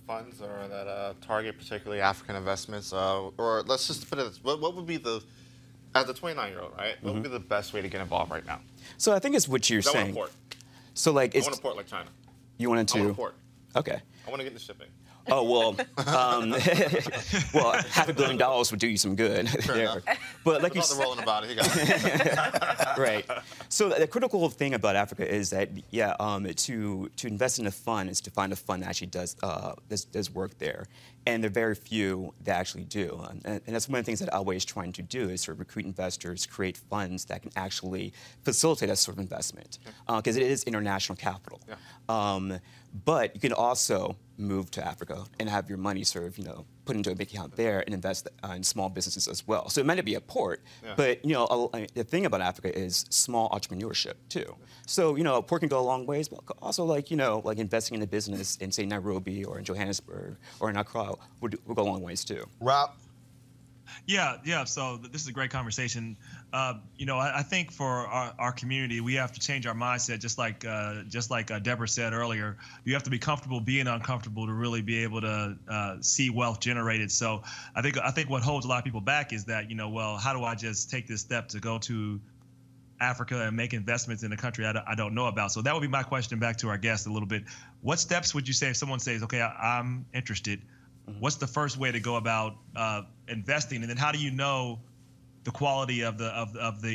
funds or that target particularly African investments? Or let's just put it this, what would be the... As a 29-year-old, right? What would be the best way to get involved right now? So I think it's what you're saying. I want to port. So like, I want to port like China. You want to? I want to port. Okay. I want to get into shipping. Oh well, well, $500 million would do you some good. Sure there. But like you said, Roland about it. He got it. Right. So the critical thing about Africa is that yeah, to invest in a fund is to find a fund that actually does work there, and there are very few that actually do, and that's one of the things that Alway is trying to do is sort of recruit investors, create funds that can actually facilitate that sort of investment because it is international capital. Yeah. But you can also move to Africa and have your money sort of, you know, put into a big account there and invest in small businesses as well. So it might not be a port, but, you know, the thing about Africa is small entrepreneurship, too. So, you know, a port can go a long ways, but also, like, you know, like investing in a business in, say, Nairobi or in Johannesburg or in Accra would go a long ways, too. Rob? Yeah, so this is a great conversation. You know, I think for our community, we have to change our mindset, just like Deborah said earlier. You have to be comfortable being uncomfortable to really be able to see wealth generated. So I think what holds a lot of people back is that, you know, well, how do I just take this step to go to Africa and make investments in a country I don't know about? So that would be my question back to our guest a little bit. What steps would you say if someone says, okay, I'm interested? What's the first way to go about investing, and then how do you know the quality of the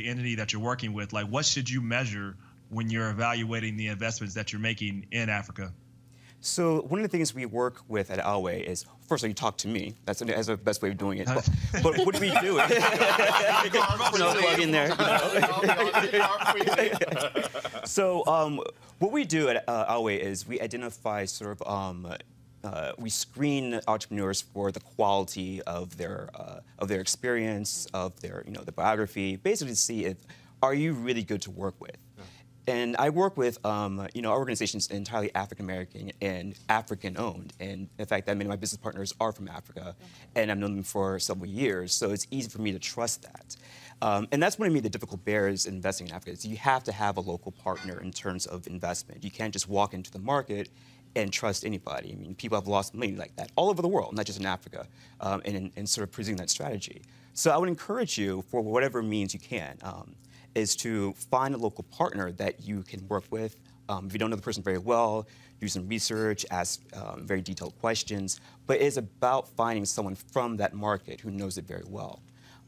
entity that you're working with? Like, what should you measure when you're evaluating the investments that you're making in Africa? So one of the things we work with at Alway is, first of all, you talk to me. That's the best way of doing it. But what do we do? So what we do at Alway is we identify sort of we screen entrepreneurs for the quality of their experience, of their, you know, the biography, basically to see if, are you really good to work with? Yeah. And I work with, you know, our organization's entirely African-American and African-owned. And in fact, many of my business partners are from Africa, and I've known them for several years, so it's easy for me to trust that. And that's one of the difficult barriers in investing in Africa, is you have to have a local partner in terms of investment. You can't just walk into the market and trust anybody. I mean, people have lost money like that all over the world, not just in Africa, and sort of pursuing that strategy. So I would encourage you, for whatever means you can, is to find a local partner that you can work with. If you don't know the person very well, do some research, ask very detailed questions. But it's about finding someone from that market who knows it very well.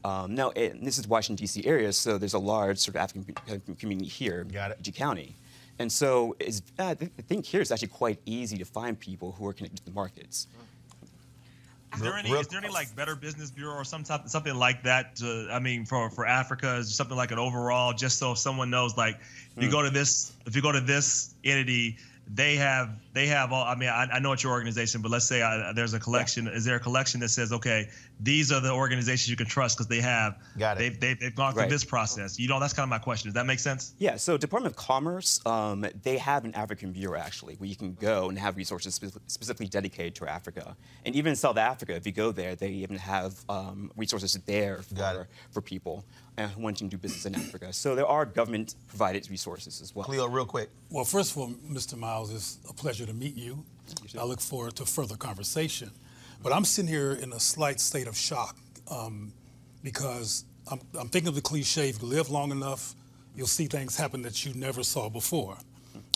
Now, this is Washington, D.C. area, so there's a large sort of African community here in PG County. And so I think here it's actually quite easy to find people who are connected to the markets. Is there any like Better Business Bureau or something like that? I mean, for Africa, is something like an overall, just so someone knows, like, if you go to this entity, they have all. I mean, I know it's your organization, but let's say there's a collection. Yeah. Is there a collection that says, okay, these are the organizations you can trust because they have they've gone through this process? You know, that's kind of my question. Does that make sense? Yeah. So Department of Commerce, they have an African bureau actually, where you can go and have resources specifically dedicated to Africa. And even in South Africa, if you go there, they even have resources there for people who want to do business in Africa. So there are government-provided resources as well. Cleo, real quick. Well, first of all, Mr. Miles, it's a pleasure to meet you. I look forward to further conversation. But I'm sitting here in a slight state of shock because I'm thinking of the cliche, if you live long enough, you'll see things happen that you never saw before.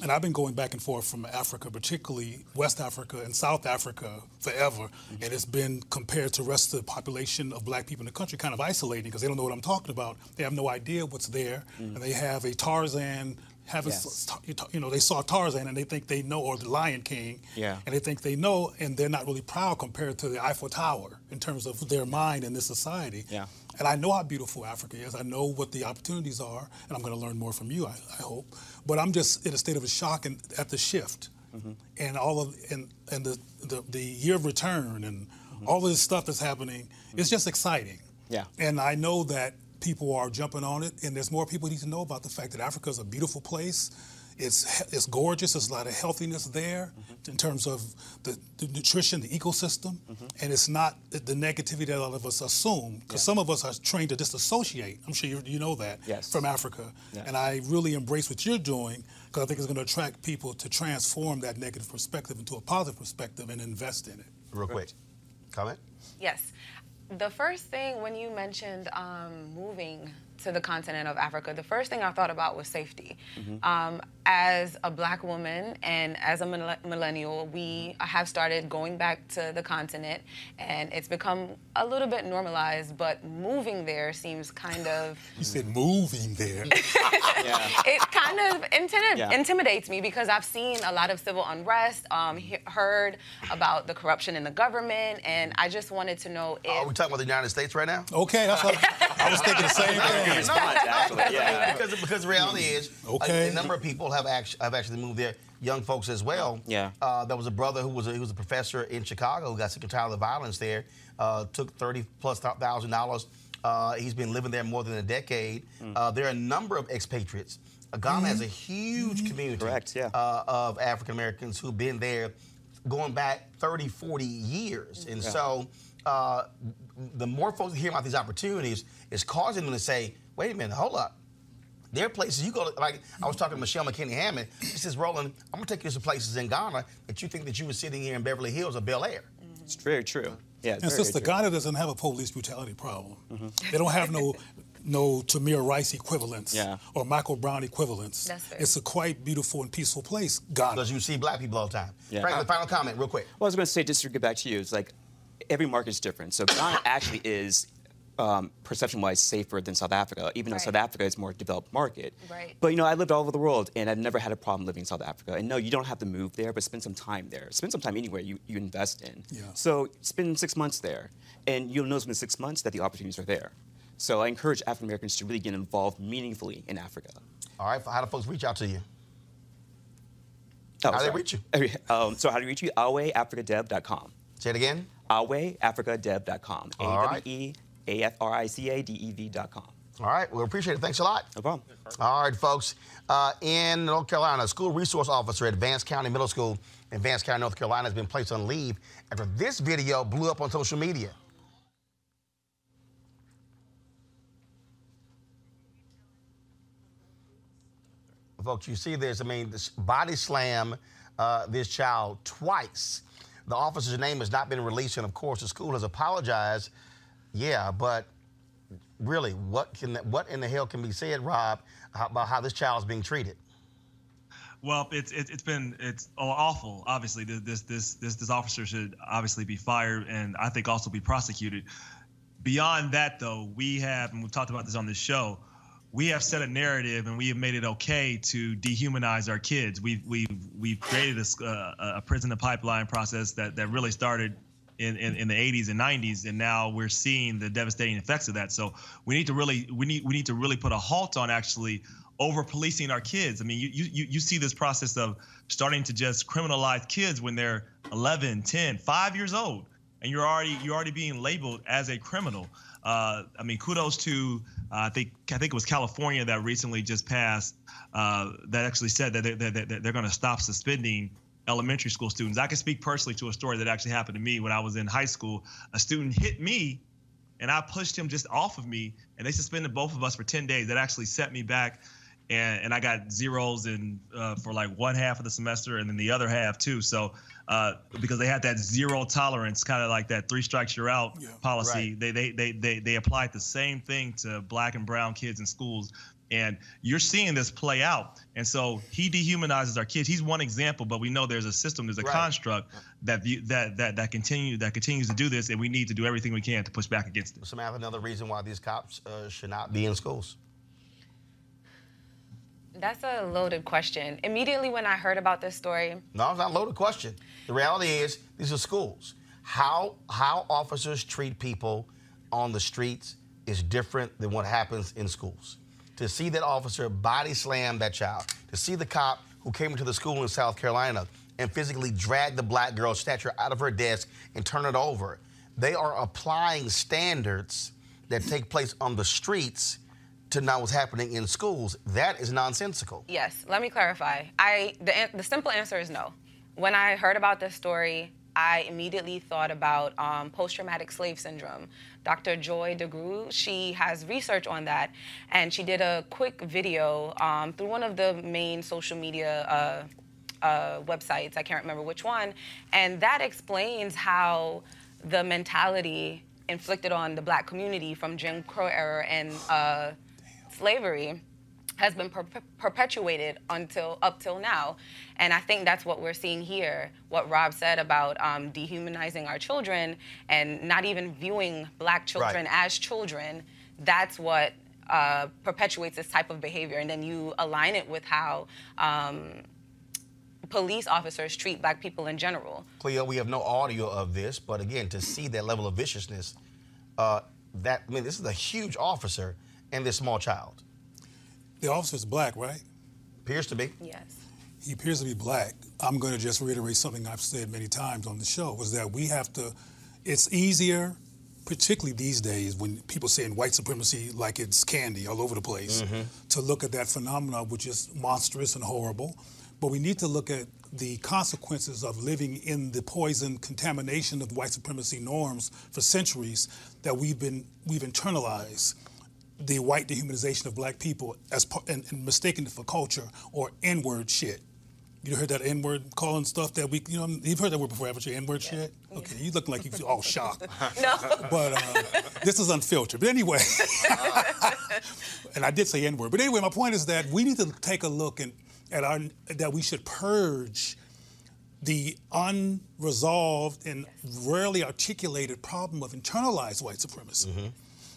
And I've been going back and forth from Africa, particularly West Africa and South Africa forever. And it's been compared to the rest of the population of black people in the country kind of isolating because they don't know what I'm talking about. They have no idea what's there. And they have a Tarzan. You know, they saw Tarzan and they think they know, or the Lion King, and they think they know, and they're not really proud compared to the Eiffel Tower in terms of their mind in this society. Yeah. And I know how beautiful Africa is. I know what the opportunities are, and I'm going to learn more from you, I hope. But I'm just in a state of a shock at the shift, and all of and the year of return and all of this stuff that's happening. It's just exciting. Yeah. And I know that people are jumping on it, and there's more people need to know about the fact that Africa is a beautiful place. It's gorgeous. There's a lot of healthiness there in terms of the nutrition, the ecosystem, and it's not the negativity that a lot of us assume, because some of us are trained to disassociate. I'm sure you know that from Africa, and I really embrace what you're doing, because I think it's going to attract people to transform that negative perspective into a positive perspective and invest in it. Real quick, comment? Yes. The first thing, when you mentioned moving to the continent of Africa, the first thing I thought about was safety. As a black woman and as a millennial, we have started going back to the continent, and it's become a little bit normalized, but moving there seems kind of... You said moving there. It kind of intimidates me, because I've seen a lot of civil unrest, heard about the corruption in the government, and I just wanted to know if... Are we talking about the United States right now? Okay, that's what I was thinking the same thing. Because the reality is, a number of people have actually moved there, young folks as well. There was a brother who was a professor in Chicago who got sick and tired of the violence there, took $30,000+. He's been living there more than a decade. There are a number of expatriates. Ghana has a huge community of African Americans who've been there going back 30, 40 years. And so the more folks hear about these opportunities, it's causing them to say, wait a minute, hold up. There are places you go to, like I was talking to Michelle McKinney-Hammond. She says, Roland, I'm going to take you to some places in Ghana that you think that you were sitting here in Beverly Hills or Bel Air. It's very true. Yeah, and since Ghana doesn't have a police brutality problem, they don't have no Tamir Rice equivalents or Michael Brown equivalents. It's a quite beautiful and peaceful place, Ghana. Because you see black people all the time. Frank, the final comment, real quick. Well, I was going to say, just to get back to you, it's like, every market's different. So Ghana actually is, perception-wise, safer than South Africa, even though South Africa is a more developed market. But, you know, I lived all over the world, and I've never had a problem living in South Africa. And, no, you don't have to move there, but spend some time there. Spend some time anywhere you invest in. So spend 6 months there, and you'll notice in 6 months that the opportunities are there. So I encourage African Americans to really get involved meaningfully in Africa. All right. How do folks reach out to you? How do they reach you? So how do you reach you? AweAfricaDev.com. Say it again. AweAfricaDev.com. AweAfricaDev.com. All right. Well, appreciate it. Thanks a lot. No problem. All right, folks. In North Carolina, a school resource officer at Vance County Middle School in Vance County, North Carolina, has been placed on leave after this video blew up on social media. Folks, you see this. I mean, this body slam this child twice. The officer's name has not been released, and, of course, the school has apologized. Yeah, but really, what in the hell can be said, Rob, about how this child's being treated? Well, it's awful. Obviously, this officer should obviously be fired, and I think also be prosecuted. Beyond that, though, we have, and we've talked about this on this show, we have set a narrative, and we have made it okay to dehumanize our kids. We've created a prison to pipeline process that really started in the 80s and 90s, and now we're seeing the devastating effects of that. So we need to really put a halt on actually over policing our kids. I mean, you see this process of starting to just criminalize kids when they're 11, 10, 5 years old, and you're already being labeled as a criminal. I mean, kudos to I think it was California that recently just passed that actually said that they're going to stop suspending elementary school students. I can speak personally to a story that actually happened to me when I was in high school. A student hit me, and I pushed him just off of me, and they suspended both of us for 10 days. That actually set me back, and I got zeros in for like one half of the semester, and then the other half too. So because they had that zero tolerance, kind of like that 3 strikes you're out policy, they applied the same thing to black and brown kids in schools. And you're seeing this play out. And so he dehumanizes our kids. He's one example, but we know there's a system, there's a construct that continues to do this, and we need to do everything we can to push back against it. Samantha, another reason why these cops should not be in schools. That's a loaded question. Immediately when I heard about this story... No, it's not a loaded question. The reality is, these are schools. How officers treat people on the streets is different than what happens in schools. To see that officer body slam that child, to see the cop who came into the school in South Carolina and physically dragged the black girl's statue out of her desk and turn it over, they are applying standards that take place on the streets to not what's happening in schools. That is nonsensical. Yes, let me clarify. The simple answer is no. When I heard about this story, I immediately thought about post-traumatic slave syndrome. Dr. Joy DeGruy, she has research on that, and she did a quick video through one of the main social media websites, I can't remember which one, and that explains how the mentality inflicted on the black community from Jim Crow era and slavery has been perpetuated up till now. And I think that's what we're seeing here, what Rob said about dehumanizing our children and not even viewing black children as children. That's what perpetuates this type of behavior. And then you align it with how police officers treat black people in general. Cleo, we have no audio of this, but again, to see that level of viciousness, I mean, this is a huge officer and this small child. The officer's black, right? Appears to be. Yes. He appears to be black. I'm going to just reiterate something I've said many times on the show, was that we have to, it's easier, particularly these days when people saying white supremacy like it's candy all over the place, to look at that phenomenon, which is monstrous and horrible. But we need to look at the consequences of living in the poison contamination of white supremacy norms for centuries that we've internalized. The white dehumanization of black people as and mistaking it for culture or N-word shit. You heard that N-word calling stuff that we, you know, you've heard that word before, haven't you? N-word shit? Yeah. Okay, you look like you're all shocked. No. But this is unfiltered. But anyway, and I did say N-word. But anyway, my point is that we need to take a look that we should purge the unresolved and rarely articulated problem of internalized white supremacy.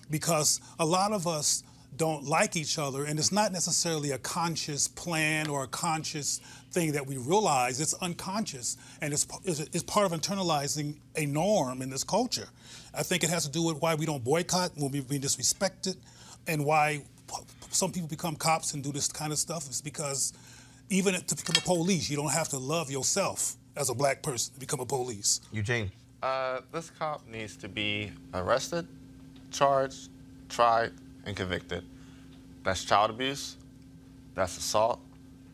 Because a lot of us don't like each other, and it's not necessarily a conscious plan or a conscious thing that we realize. It's unconscious, and it's part of internalizing a norm in this culture. I think it has to do with why we don't boycott when we've been disrespected, and why some people become cops and do this kind of stuff. It's because even to become a police, you don't have to love yourself as a black person to become a police. Eugene. This cop needs to be arrested, charged, tried, and convicted. That's child abuse. That's assault.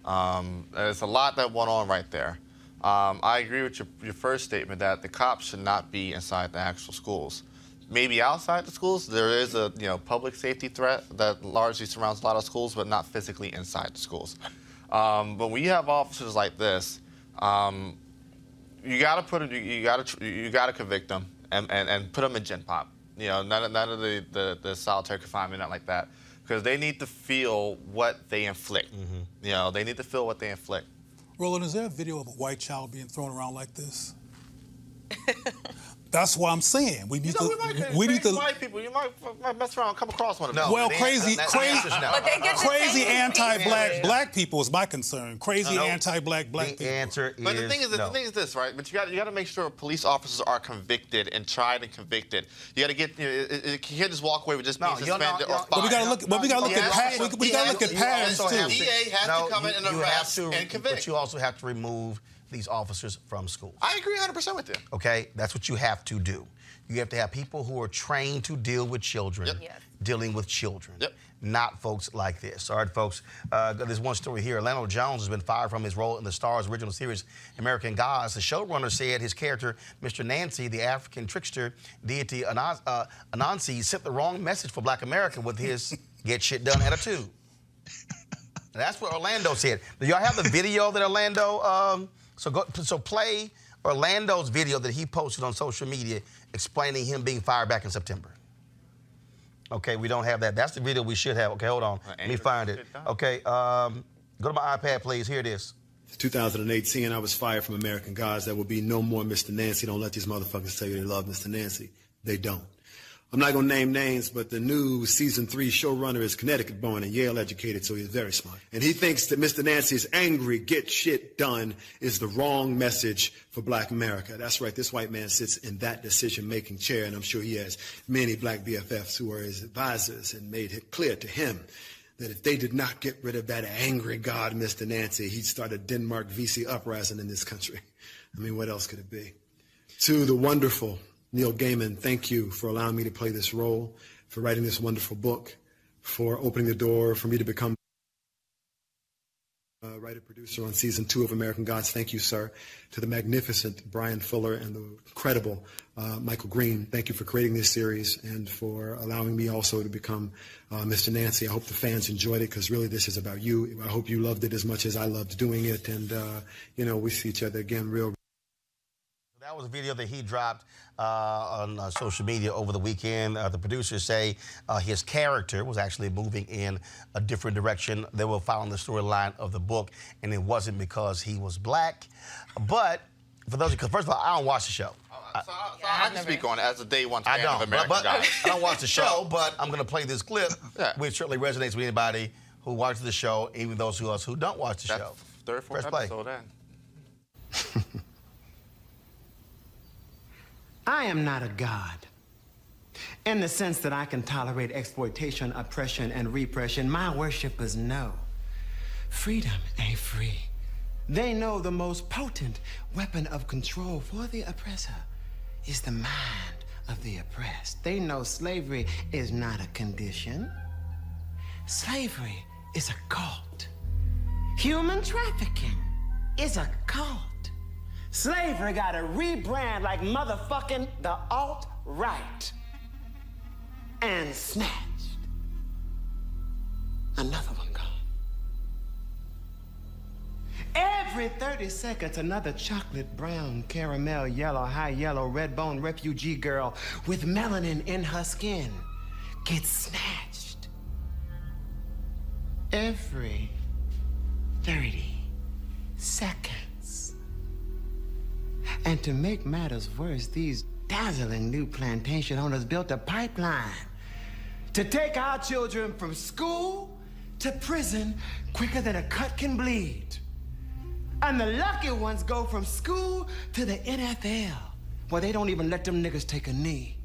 There's a lot that went on right there. I agree with your first statement that the cops should not be inside the actual schools. Maybe outside the schools, there is a public safety threat that largely surrounds a lot of schools, but not physically inside the schools. But when you have officers like this, you gotta put them, you gotta convict them and put them in gen pop. You know, none of the solitary confinement, nothing like that, because they need to feel what they inflict. You know, they need to feel what they inflict. Roland, is there a video of a white child being thrown around like this? That's why I'm saying we need to. White people, you might mess around, come across one of them. Well, crazy anti-black black people is my concern. Crazy anti-black black people. The answer is no. But the thing is this, right? But you got to make sure police officers are convicted and tried and convicted. You got to get, you can't just walk away with just being suspended or fired. But we got to look. But we got to look at. We got to look at patterns too. The DA has to come in and arrest and convict. But you also have to remove these officers from schools. I agree 100% with you. Okay, that's what you have to do. You have to have people who are trained to deal with children, dealing with children, not folks like this. All right, folks, there's one story here. Orlando Jones has been fired from his role in the Starz original series, American Gods. The showrunner said his character, Mr. Nancy, the African trickster deity Anansi, sent the wrong message for black America with his get shit done attitude. That's what Orlando said. Do y'all have the video that Orlando... So play Orlando's video that he posted on social media explaining him being fired back in September. Okay, we don't have that. That's the video we should have. Okay, hold on. Let me find it. Okay, go to my iPad, please. Here it is. 2018, I was fired from American Gods. There will be no more Mr. Nancy. Don't let these motherfuckers tell you they love Mr. Nancy. They don't. I'm not going to name names, but the new season 3 showrunner is Connecticut-born and Yale-educated, so he's very smart. And he thinks that Mr. Nancy's angry, get shit done, is the wrong message for black America. That's right. This white man sits in that decision-making chair, and I'm sure he has many black BFFs who are his advisors and made it clear to him that if they did not get rid of that angry god, Mr. Nancy, he'd start a Denmark VC uprising in this country. I mean, what else could it be? To the wonderful Neil Gaiman, thank you for allowing me to play this role, for writing this wonderful book, for opening the door for me to become writer-producer on season 2 of American Gods. Thank you, sir. To the magnificent Brian Fuller and the incredible Michael Green, thank you for creating this series and for allowing me also to become Mr. Nancy. I hope the fans enjoyed it, because really this is about you. I hope you loved it as much as I loved doing it. And, you know, we see each other again real. That was a video that he dropped on social media over the weekend. The producers say his character was actually moving in a different direction. They were following the storyline of the book, and it wasn't because he was black. But for those, first of all, I don't watch the show. So I can speak on it as a day one fan of American Gods. I don't watch the show, but I'm going to play this clip, which certainly resonates with anybody who watches the show, even those of us who don't watch the show. Third, fourth episode in. I am not a god in the sense that I can tolerate exploitation, oppression, and repression. My worshipers know freedom ain't free. They know the most potent weapon of control for the oppressor is the mind of the oppressed. They know slavery is not a condition. Slavery is a cult. Human trafficking is a cult. Slavery got to rebrand like motherfucking the alt-right. And snatched. Another one gone. Every 30 seconds, another chocolate brown, caramel yellow, high yellow, red bone refugee girl with melanin in her skin gets snatched. Every 30 seconds. And to make matters worse, these dazzling new plantation owners built a pipeline to take our children from school to prison quicker than a cut can bleed. And the lucky ones go from school to the NFL, where they don't even let them niggas take a knee.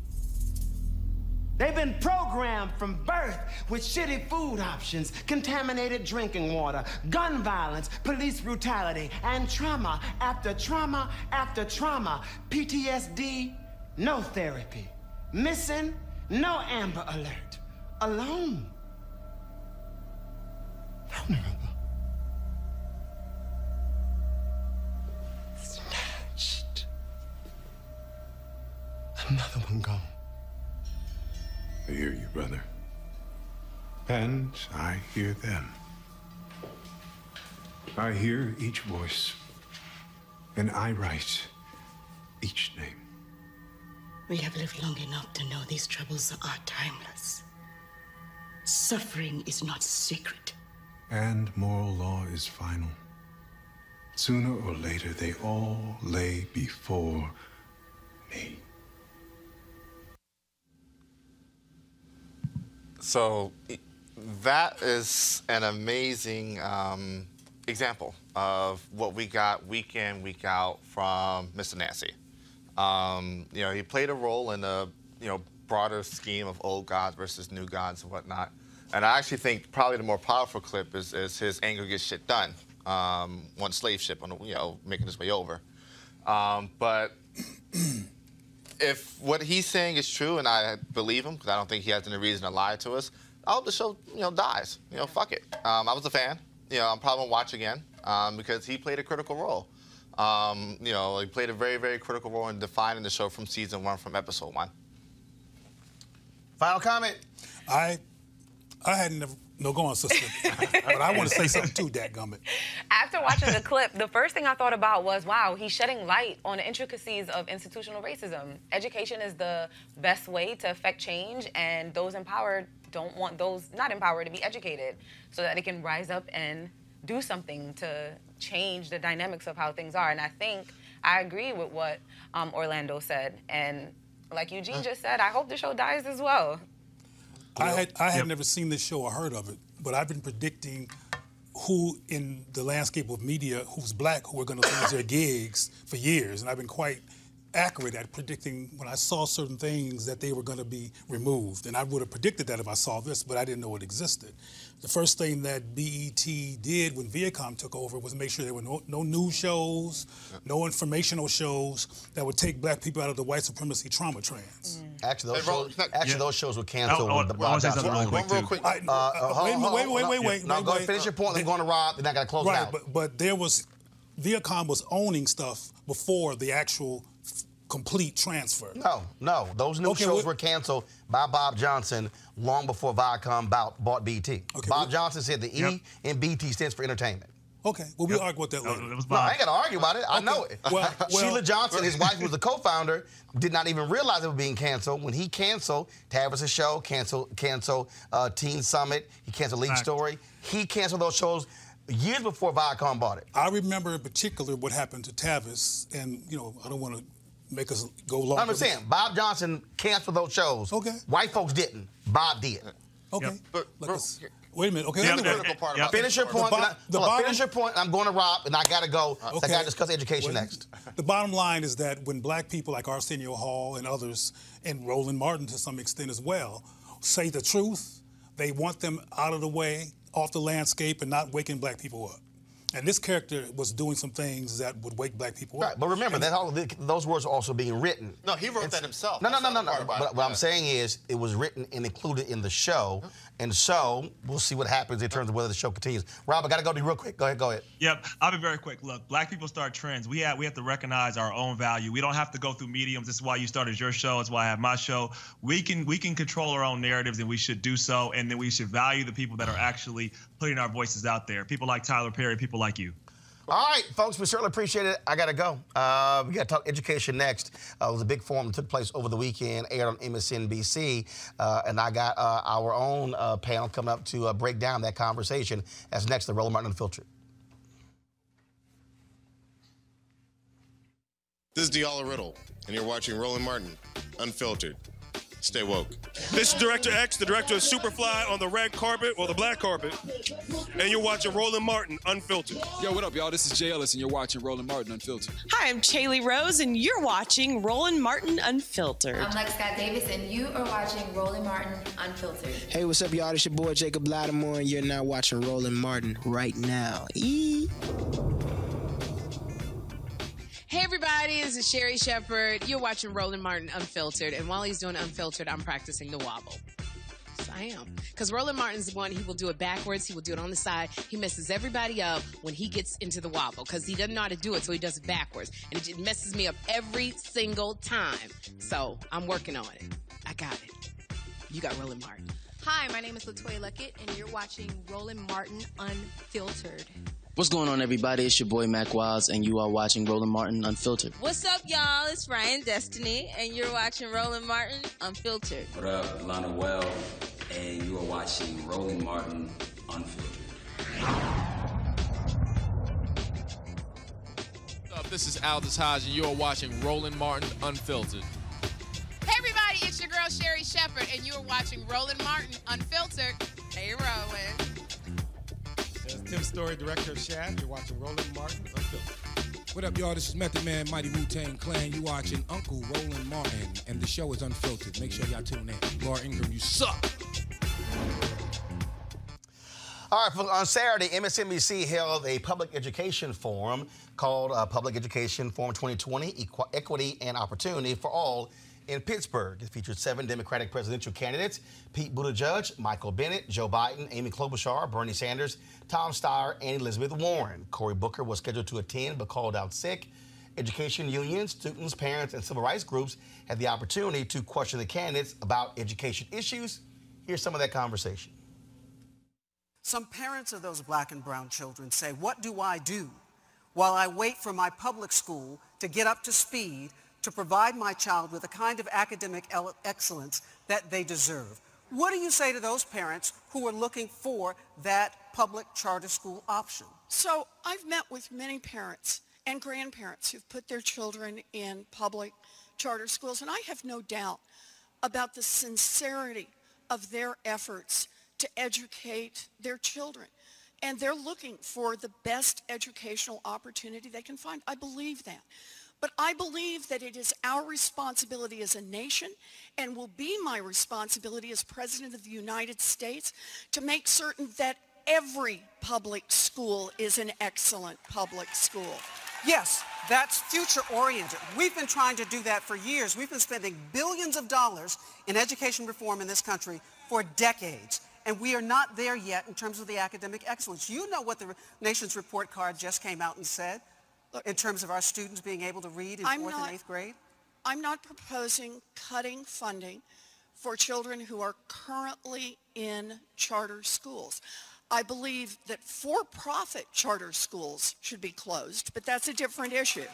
They've been programmed from birth with shitty food options, contaminated drinking water, gun violence, police brutality, and trauma after trauma after trauma. PTSD, no therapy. Missing, no Amber Alert. Alone. Vulnerable. Snatched. Another one gone. I hear you, brother. And I hear them. I hear each voice, and I write each name. We have lived long enough to know these troubles are timeless. Suffering is not sacred. And moral law is final. Sooner or later, they all lay before me. So that is an amazing example of what we got week in, week out from Mr. Nancy. You know, he played a role in the broader scheme of old gods versus new gods and whatnot. And I actually think probably the more powerful clip is his anger gets shit done on slave ship on making his way over. But if what he's saying is true, and I believe him, because I don't think he has any reason to lie to us, I hope the show, dies. Fuck it. I was a fan. I'm probably gonna watch again because he played a critical role. He played a very, very critical role in defining the show from season 1, from episode 1. Final comment. I hadn't. No, go on, sister. But I want to say something too, dadgummit. After watching the clip, the first thing I thought about was, wow, he's shedding light on the intricacies of institutional racism. Education is the best way to affect change, and those empowered don't want those not empowered to be educated so that they can rise up and do something to change the dynamics of how things are. And I think I agree with what Orlando said. And like Eugene just said, I hope the show dies as well. I had never seen this show or heard of it, but I've been predicting who in the landscape of media who's black who are going to lose their gigs for years, and I've been quite accurate at predicting when I saw certain things that they were going to be removed. And I would have predicted that if I saw this, but I didn't know it existed. The first thing that BET did when Viacom took over was make sure there were no news shows, no informational shows that would take black people out of the white supremacy trauma trends. Actually, those shows were canceled. Real quick. Wait. No, go ahead, finish your point, then go on to Rob, then I got to close it out. Right, but there was... Viacom was owning stuff before the actual complete transfer. No. Those new shows were canceled by Bob Johnson long before Viacom bought BT. Okay, Bob Johnson said the E in BT stands for entertainment. Okay, well, we'll argue about that later. No, I ain't got to argue about it. I know it. Well, Sheila Johnson, his wife, who was the co-founder, did not even realize it was being canceled. When he canceled Tavis's show, canceled Teen Summit, he canceled League Story, he canceled those shows years before Viacom bought it. I remember in particular what happened to Tavis, and, you know, I don't want to make us go long. I'm saying, Bob Johnson canceled those shows. Okay. White folks didn't. Bob did. Okay. Yep. Wait a minute. Okay. Finish your point. Finish your point. I'm going to Rob, and I got to go. Okay. I got to discuss education next. The bottom line is that when black people like Arsenio Hall and others, and Roland Martin to some extent as well, say the truth, they want them out of the way, off the landscape, and not waking black people up. And this character was doing some things that would wake black people up. Right, but remember, those words are also being written. No, he wrote that himself. No. But what I'm saying is it was written and included in the show, and so we'll see what happens in terms of whether the show continues. Rob, I got to go to you real quick. Go ahead. Yep, I'll be very quick. Look, black people start trends. We have to recognize our own value. We don't have to go through mediums. This is why you started your show. It's why I have my show. We can control our own narratives, and we should do so, and then we should value the people that are actually putting our voices out there. People like Tyler Perry, people like you. All right, folks, we certainly appreciate it. I got to go. We got to talk education next. It was a big forum that took place over the weekend, aired on MSNBC, and I got our own panel coming up to break down that conversation. That's next to Roland Martin Unfiltered. This is D'Ala Riddle, and you're watching Roland Martin Unfiltered. Stay woke. This is Director X, the director of Superfly on the red carpet, or the black carpet, and you're watching Roland Martin Unfiltered. Yo, what up, y'all? This is Jay Ellis, and you're watching Roland Martin Unfiltered. Hi, I'm Chaley Rose, and you're watching Roland Martin Unfiltered. I'm Lex Scott Davis, and you are watching Roland Martin Unfiltered. Hey, what's up, y'all? It's your boy, Jacob Lattimore, and you're now watching Roland Martin right now. Hey, everybody, this is Sherri Shepherd. You're watching Roland Martin Unfiltered, and while he's doing Unfiltered, I'm practicing the wobble. Yes, I am. Because Roland Martin's the one, he will do it backwards, he will do it on the side, he messes everybody up when he gets into the wobble, because he doesn't know how to do it, so he does it backwards. And it just messes me up every single time. So I'm working on it. I got it. You got Roland Martin. Hi, my name is LaToya Luckett, and you're watching Roland Martin Unfiltered. What's going on, everybody? It's your boy, Mac Wiles, and you are watching Roland Martin Unfiltered. What's up, y'all? It's Ryan Destiny, and you're watching Roland Martin Unfiltered. What up? Lana Well, and you are watching Roland Martin Unfiltered. What's up? This is Aldous Hodge, and you are watching Roland Martin Unfiltered. Hey, everybody. It's your girl, Sherri Shepherd, and you are watching Roland Martin Unfiltered. Hey, Roland. Tim Story, director of Shaft. You're watching Roland Martin Unfiltered. What up, y'all? This is Method Man, Mighty Wu-Tang Clan. You watching Uncle Roland Martin, and the show is Unfiltered. Make sure y'all tune in. Laura Ingram, you suck. All right, on Saturday, MSNBC held a public education forum called Public Education Forum 2020, Equity and Opportunity for All, in Pittsburgh. It featured 7 Democratic presidential candidates: Pete Buttigieg, Michael Bennet, Joe Biden, Amy Klobuchar, Bernie Sanders, Tom Steyer, and Elizabeth Warren. Cory Booker was scheduled to attend but called out sick. Education unions, students, parents, and civil rights groups had the opportunity to question the candidates about education issues. Here's some of that conversation. Some parents of those black and brown children say, "What do I do while I wait for my public school to get up to speed to provide my child with the kind of academic excellence that they deserve?" What do you say to those parents who are looking for that public charter school option? So I've met with many parents and grandparents who've put their children in public charter schools, and I have no doubt about the sincerity of their efforts to educate their children. And they're looking for the best educational opportunity they can find. I believe that. But I believe that it is our responsibility as a nation, and will be my responsibility as President of the United States, to make certain that every public school is an excellent public school. Yes, that's future-oriented. We've been trying to do that for years. We've been spending billions of dollars in education reform in this country for decades. And we are not there yet in terms of the academic excellence. You know what the nation's report card just came out and said in terms of our students being able to read in 4th and 8th grade? I'm not proposing cutting funding for children who are currently in charter schools. I believe that for-profit charter schools should be closed, but that's a different issue.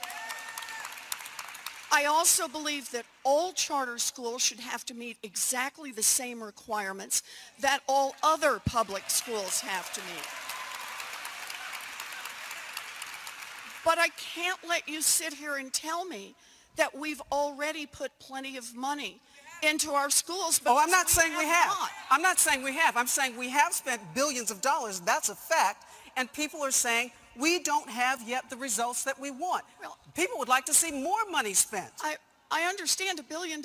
I also believe that all charter schools should have to meet exactly the same requirements that all other public schools have to meet. But I can't let you sit here and tell me that we've already put plenty of money into our schools. Oh, I'm not saying we have. I'm not saying we have. I'm saying we have spent billions of dollars. That's a fact. And people are saying we don't have yet the results that we want. Well, people would like to see more money spent. I understand $1 billion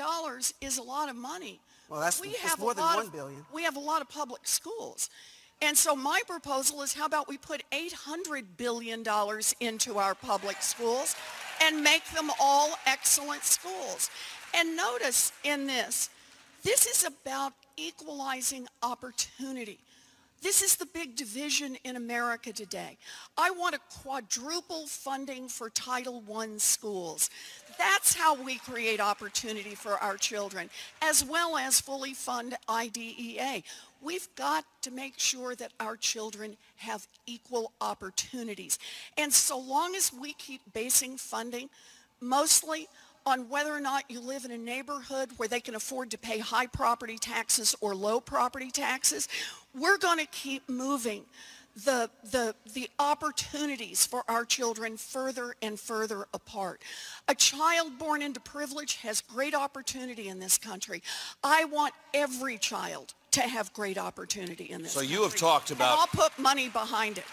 is a lot of money. Well, that's more than $1 billion. We have a lot of public schools. And so my proposal is, how about we put $800 billion into our public schools and make them all excellent schools? And notice in this is about equalizing opportunity. This is the big division in America today. I want to quadruple funding for Title I schools. That's how we create opportunity for our children, as well as fully fund IDEA. We've got to make sure that our children have equal opportunities. And so long as we keep basing funding mostly on whether or not you live in a neighborhood where they can afford to pay high property taxes or low property taxes, we're going to keep moving the opportunities for our children further and further apart. A child born into privilege has great opportunity in this country. I want every child to have great opportunity in this country. So you have talked about... And I'll put money behind it.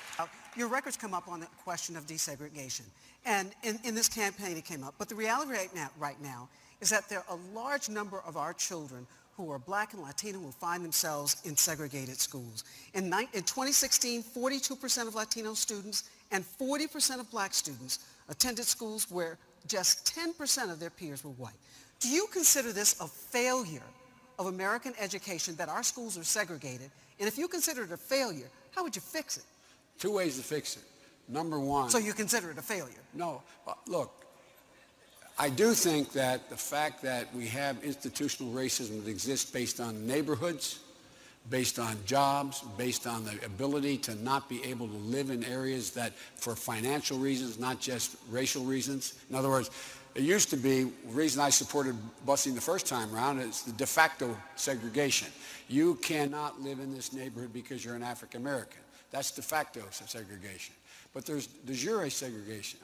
Your records come up on the question of desegregation. And in this campaign it came up. But the reality right now is that there are a large number of our children who are black and Latino will find themselves in segregated schools. In 2016, 42% of Latino students and 40% of black students attended schools where just 10% of their peers were white. Do you consider this a failure of American education that our schools are segregated? And if you consider it a failure, how would you fix it? Two ways to fix it. Number one... So you consider it a failure? No. Look, I do think that the fact that we have institutional racism that exists based on neighborhoods, based on jobs, based on the ability to not be able to live in areas that for financial reasons, not just racial reasons. In other words, it used to be, the reason I supported busing the first time around is the de facto segregation. You cannot live in this neighborhood because you're an African American. That's de facto segregation. But there's de jure segregation.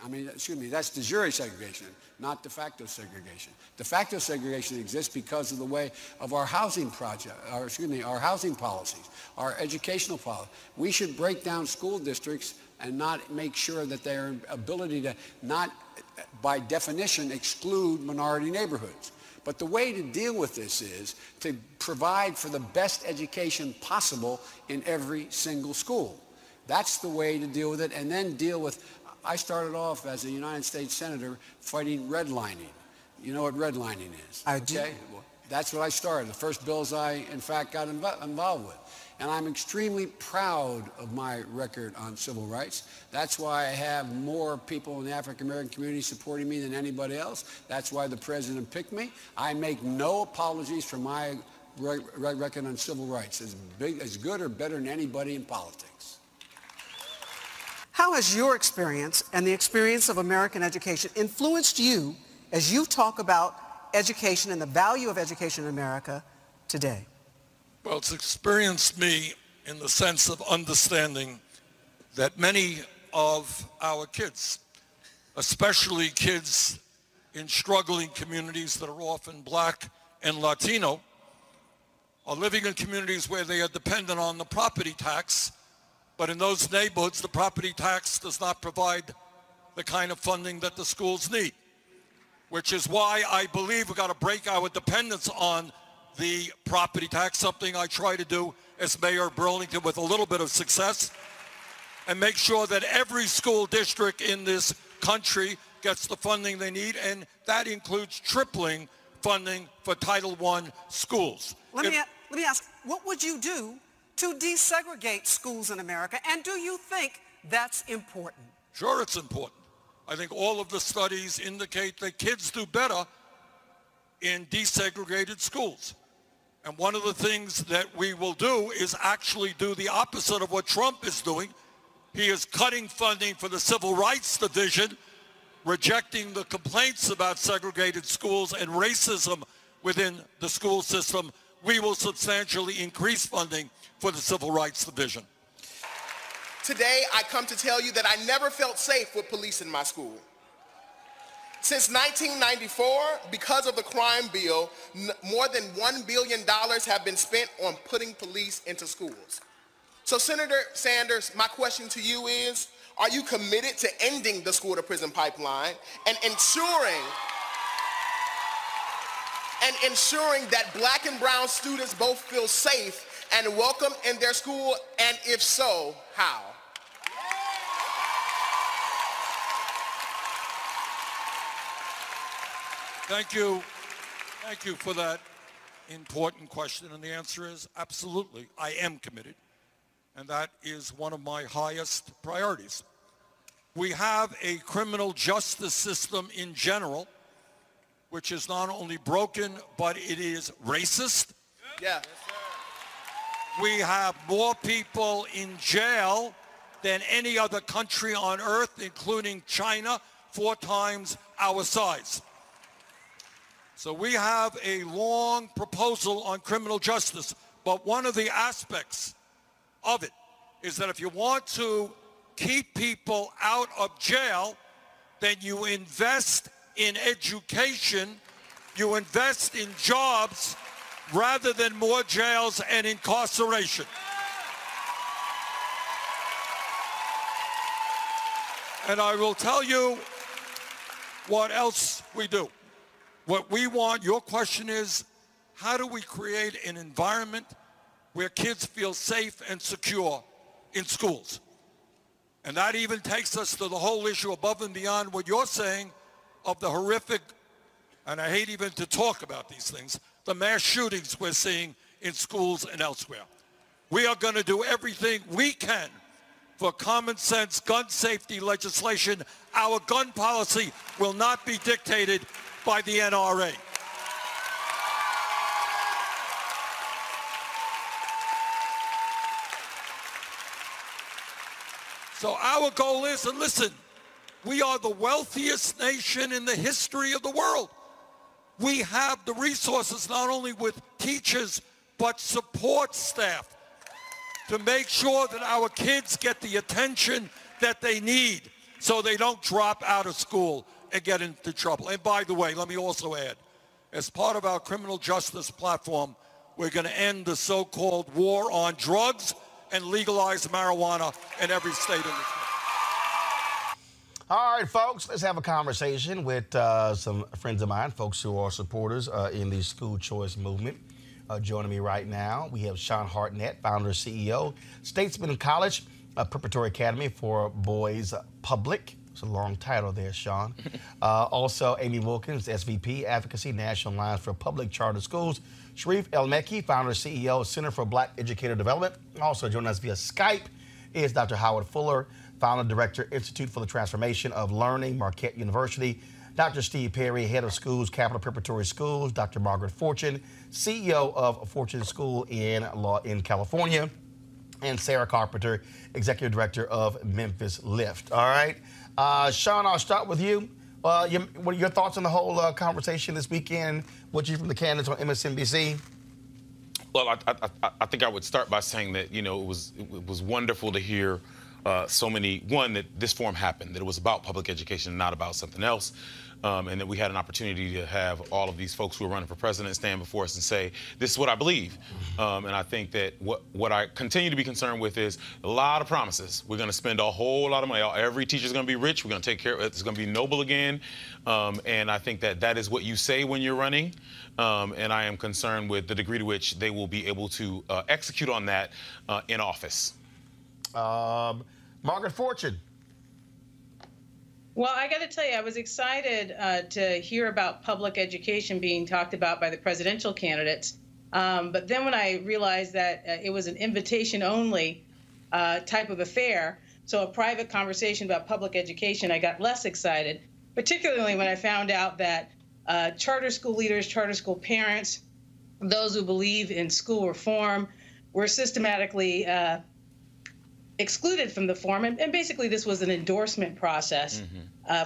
That's de jure segregation, not de facto segregation. De facto segregation exists because of the way of our housing our housing policies, our educational policy. We should break down school districts and not make sure that their ability to not, by definition, exclude minority neighborhoods. But the way to deal with this is to provide for the best education possible in every single school. That's the way to deal with it, and then deal with... I started off as a United States Senator fighting redlining. You know what redlining is? I do. Well, that's what I started, the first bills I, in fact, got involved with. And I'm extremely proud of my record on civil rights. That's why I have more people in the African-American community supporting me than anybody else. That's why the president picked me. I make no apologies for my record on civil rights, as good or better than anybody in politics. How has your experience and the experience of American education influenced you as you talk about education and the value of education in America today? Well, it's experienced me in the sense of understanding that many of our kids, especially kids in struggling communities that are often black and Latino, are living in communities where they are dependent on the property tax, but in those neighborhoods, the property tax does not provide the kind of funding that the schools need. which is why I believe we've got to break our dependence on the property tax, something I try to do as mayor of Burlington with a little bit of success, and make sure that every school district in this country gets the funding they need, and that includes tripling funding for Title I schools. Let me ask, what would you do to desegregate schools in America, and do you think that's important? Sure, it's important. I think all of the studies indicate that kids do better in desegregated schools. And one of the things that we will do is actually do the opposite of what Trump is doing. He is cutting funding for the Civil Rights Division, rejecting the complaints about segregated schools and racism within the school system. We will substantially increase funding for the Civil Rights Division. Today, I come to tell you that I never felt safe with police in my school. Since 1994, because of the crime bill, more than $1 billion have been spent on putting police into schools. So Senator Sanders, my question to you is, are you committed to ending the school-to-prison pipeline and ensuring that black and brown students both feel safe and welcome in their school, and if so, how? Thank you for that important question, and the answer is absolutely. I am committed, and that is one of my highest priorities. We have a criminal justice system in general, which is not only broken, but it is racist. Yeah. Yes, sir. We have more people in jail than any other country on earth, including China, 4 times our size. So we have a long proposal on criminal justice, but one of the aspects of it is that if you want to keep people out of jail, then you invest in education, you invest in jobs, rather than more jails and incarceration. And I will tell you what else we do. What we want, your question is, how do we create an environment where kids feel safe and secure in schools? And that even takes us to the whole issue above and beyond what you're saying of the horrific, and I hate even to talk about these things, the mass shootings we're seeing in schools and elsewhere. We are going to do everything we can for common sense gun safety legislation. Our gun policy will not be dictated by the NRA. So our goal is, and listen, we are the wealthiest nation in the history of the world. We have the resources not only with teachers, but support staff to make sure that our kids get the attention that they need so they don't drop out of school and get into trouble. And by the way, let me also add, as part of our criminal justice platform, we're going to end the so-called war on drugs and legalize marijuana in every state in the country. All right, folks, let's have a conversation with some friends of mine, folks who are supporters in the school choice movement. Joining me right now, we have Sean Hartnett, founder and CEO, Statesman College, Preparatory Academy for Boys Public. It's a long title there, Sean. Also, Amy Wilkins, SVP, Advocacy, National Alliance for Public Charter Schools. Sharif El-Mekki, founder and CEO, Center for Black Educator Development. Also joining us via Skype is Dr. Howard Fuller, founder and director, Institute for the Transformation of Learning, Marquette University. Dr. Steve Perry, head of schools, Capital Preparatory Schools. Dr. Margaret Fortune, CEO of Fortune School in California. And Sarah Carpenter, executive director of Memphis Lyft. All right. Sean, I'll start with you. What are your thoughts on the whole conversation this weekend? What you from the candidates on MSNBC? Well, I think I would start by saying that, you know, it was wonderful to hear One, that this forum happened, that it was about public education and not about something else, and that we had an opportunity to have all of these folks who are running for president stand before us and say, this is what I believe. And I think that what I continue to be concerned with is a lot of promises. We're going to spend a whole lot of money. Every teacher's going to be rich. We're going to take care of it. It's going to be noble again. And I think that that is what you say when you're running. And I am concerned with the degree to which they will be able to execute on that in office. Margaret Fortune. Well, I got to tell you, I was excited to hear about public education being talked about by the presidential candidates. But then when I realized that it was an invitation-only type of affair, so a private conversation about public education, I got less excited, particularly when I found out that charter school leaders, charter school parents, those who believe in school reform were systematically excluded from the forum, and basically this was an endorsement process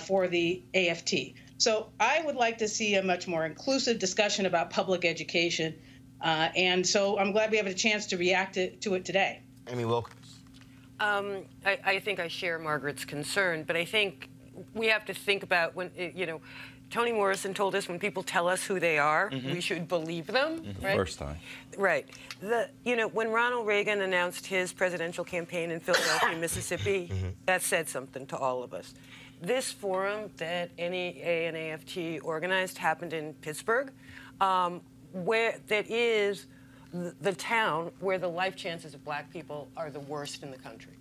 for the AFT. So I would like to see a much more inclusive discussion about public education, and so I'm glad we have a chance to react to it today. Amy Wilkins. I think I share Margaret's concern, but I think we have to think about when, you know, Toni Morrison told us when people tell us who they are, we should believe them. Right? First time. Right. You know, when Ronald Reagan announced his presidential campaign in Philadelphia, Mississippi, that said something to all of us. This forum that NEA and AFT organized happened in Pittsburgh, where that is the town where the life chances of black people are the worst in the country.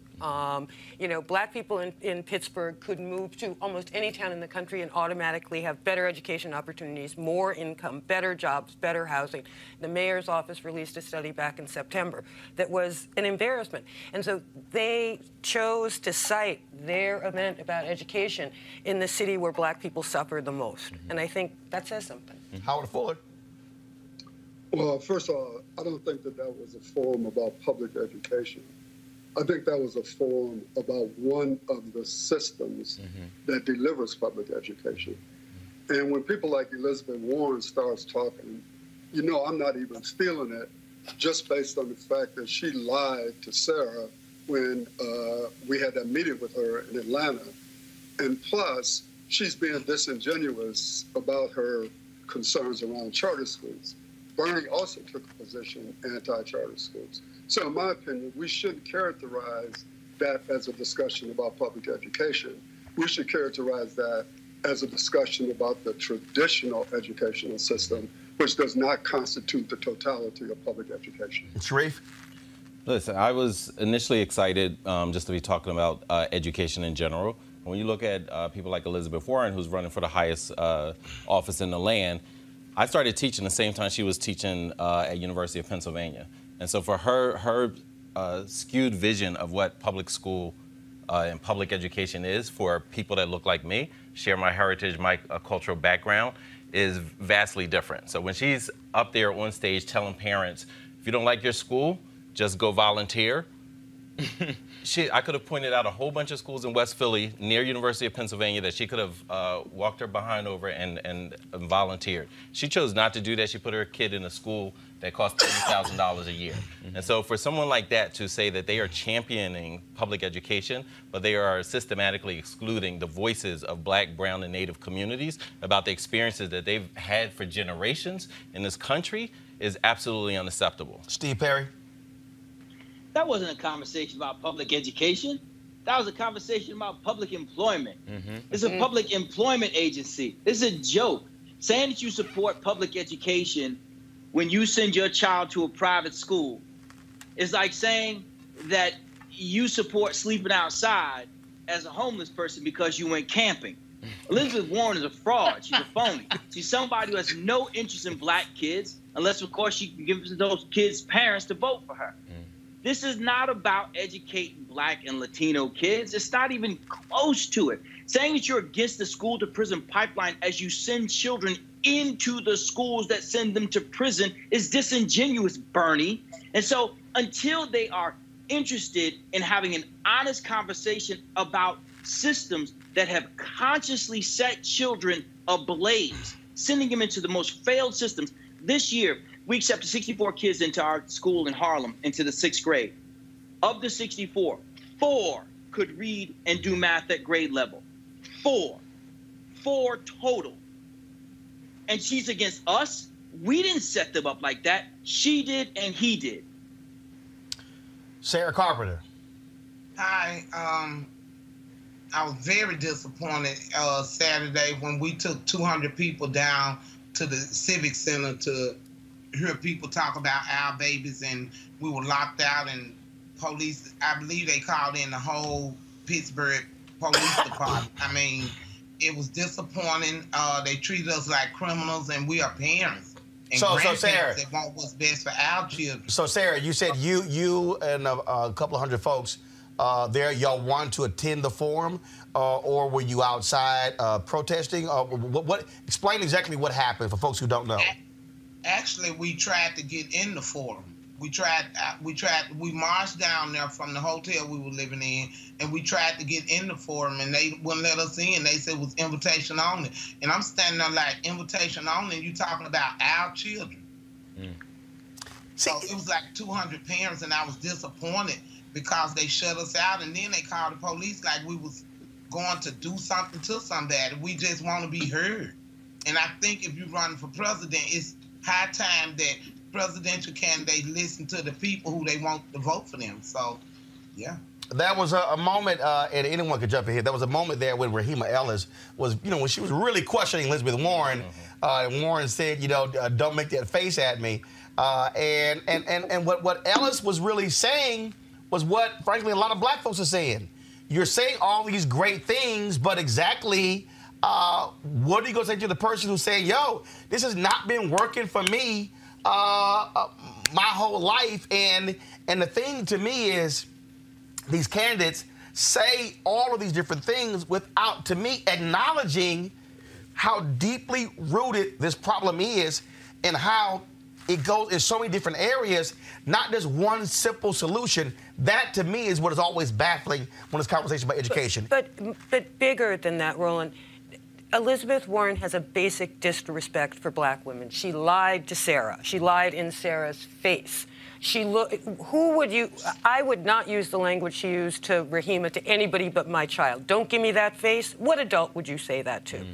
You know, black people in Pittsburgh could move to almost any town in the country and automatically have better education opportunities, more income, better jobs, better housing. The mayor's office released a study back in September that was an embarrassment. And so they chose to cite their event about education in the city where black people suffer the most. And I think that says something. Howard Fuller. Well, first of all, I don't think that was a forum about public education. I think that was a forum about one of the systems that delivers public education. And when people like Elizabeth Warren starts talking, you know, I'm not even feeling it, just based on the fact that she lied to Sarah when we had that meeting with her in Atlanta. And plus, she's being disingenuous about her concerns around charter schools. Bernie also took a position anti-charter schools. So in my opinion, we shouldn't characterize that as a discussion about public education. We should characterize that as a discussion about the traditional educational system, which does not constitute the totality of public education. Sharif? Listen, I was initially excited just to be talking about education in general. When you look at people like Elizabeth Warren, who's running for the highest office in the land, I started teaching the same time she was teaching at University of Pennsylvania. And so for her, skewed vision of what public school and public education is for people that look like me, share my heritage, my cultural background, is vastly different. So when she's up there on stage telling parents, if you don't like your school, just go volunteer. I could have pointed out a whole bunch of schools in West Philly near University of Pennsylvania that she could have walked her behind over and volunteered. She chose not to do that. She put her kid in a school that costs $30,000 a year. And so for someone like that to say that they are championing public education, but they are systematically excluding the voices of black, brown, and Native communities about the experiences that they've had for generations in this country is absolutely unacceptable. Steve Perry. That wasn't a conversation about public education. That was a conversation about public employment. It's a public employment agency. It's a joke. Saying that you support public education when you send your child to a private school is like saying that you support sleeping outside as a homeless person because you went camping. Elizabeth Warren is a fraud. She's a phony. She's somebody who has no interest in black kids, unless, of course, she gives those kids' parents to vote for her. This is not about educating black and Latino kids. It's not even close to it. Saying that you're against the school to prison pipeline as you send children into the schools that send them to prison is disingenuous, Bernie. And so until they are interested in having an honest conversation about systems that have consciously set children ablaze, sending them into the most failed systems, this year, we accepted 64 kids into our school in Harlem into the 6th grade. Of the 64, 4 could read and do math at grade level. Four total. And she's against us. We didn't set them up like that. She did and he did. Sarah Carpenter. Hi. I was very disappointed Saturday when we took 200 people down to the Civic Center to hear people talk about our babies, and we were locked out, and police, I believe they called in the whole Pittsburgh Police Department. I mean, it was disappointing. They treated us like criminals, and we are parents and grandparents that want what's best for our children. So, Sarah, you said you and a couple hundred folks there, y'all want to attend the forum, or were you outside protesting? Explain exactly what happened for folks who don't know. Actually, we tried to get in the forum. We marched down there from the hotel we were living in, and we tried to get in the forum, and they wouldn't let us in. They said it was invitation only. And I'm standing there like, invitation only? And you talking about our children. Mm. So it was like 200 parents, and I was disappointed because they shut us out, and then they called the police like we was going to do something to somebody. We just want to be heard. And I think if you're running for president, it's high time that presidential candidates listen to the people who they want to vote for them. So, yeah. That was a moment, and anyone could jump in here. That was a moment there when Rahima Ellis was, you know, when she was really questioning Elizabeth Warren. And Warren said, you know, don't make that face at me. And what Ellis was really saying was what, frankly, a lot of black folks are saying. You're saying all these great things, but exactly what are you going to say to the person who's saying, yo, this has not been working for me my whole life? And the thing to me is these candidates say all of these different things without, to me, acknowledging how deeply rooted this problem is and how it goes in so many different areas, not just one simple solution. That, to me, is what is always baffling when it's conversation about education. But bigger than that, Roland, Elizabeth Warren has a basic disrespect for black women. She lied to Sarah. She lied in Sarah's face. I would not use the language she used to Rahima to anybody but my child. Don't give me that face. What adult would you say that to? Mm.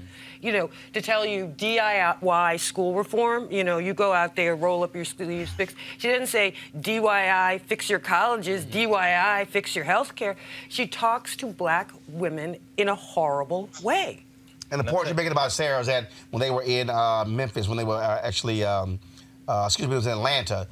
You know, to tell you DIY school reform, you know, you go out there, roll up your sleeves, fix. She didn't say DIY, fix your colleges, DIY, fix your health care. She talks to black women in a horrible way. And the point you're making about Sarah is that when they were in Memphis, when they were actually, excuse me, it was in Atlanta,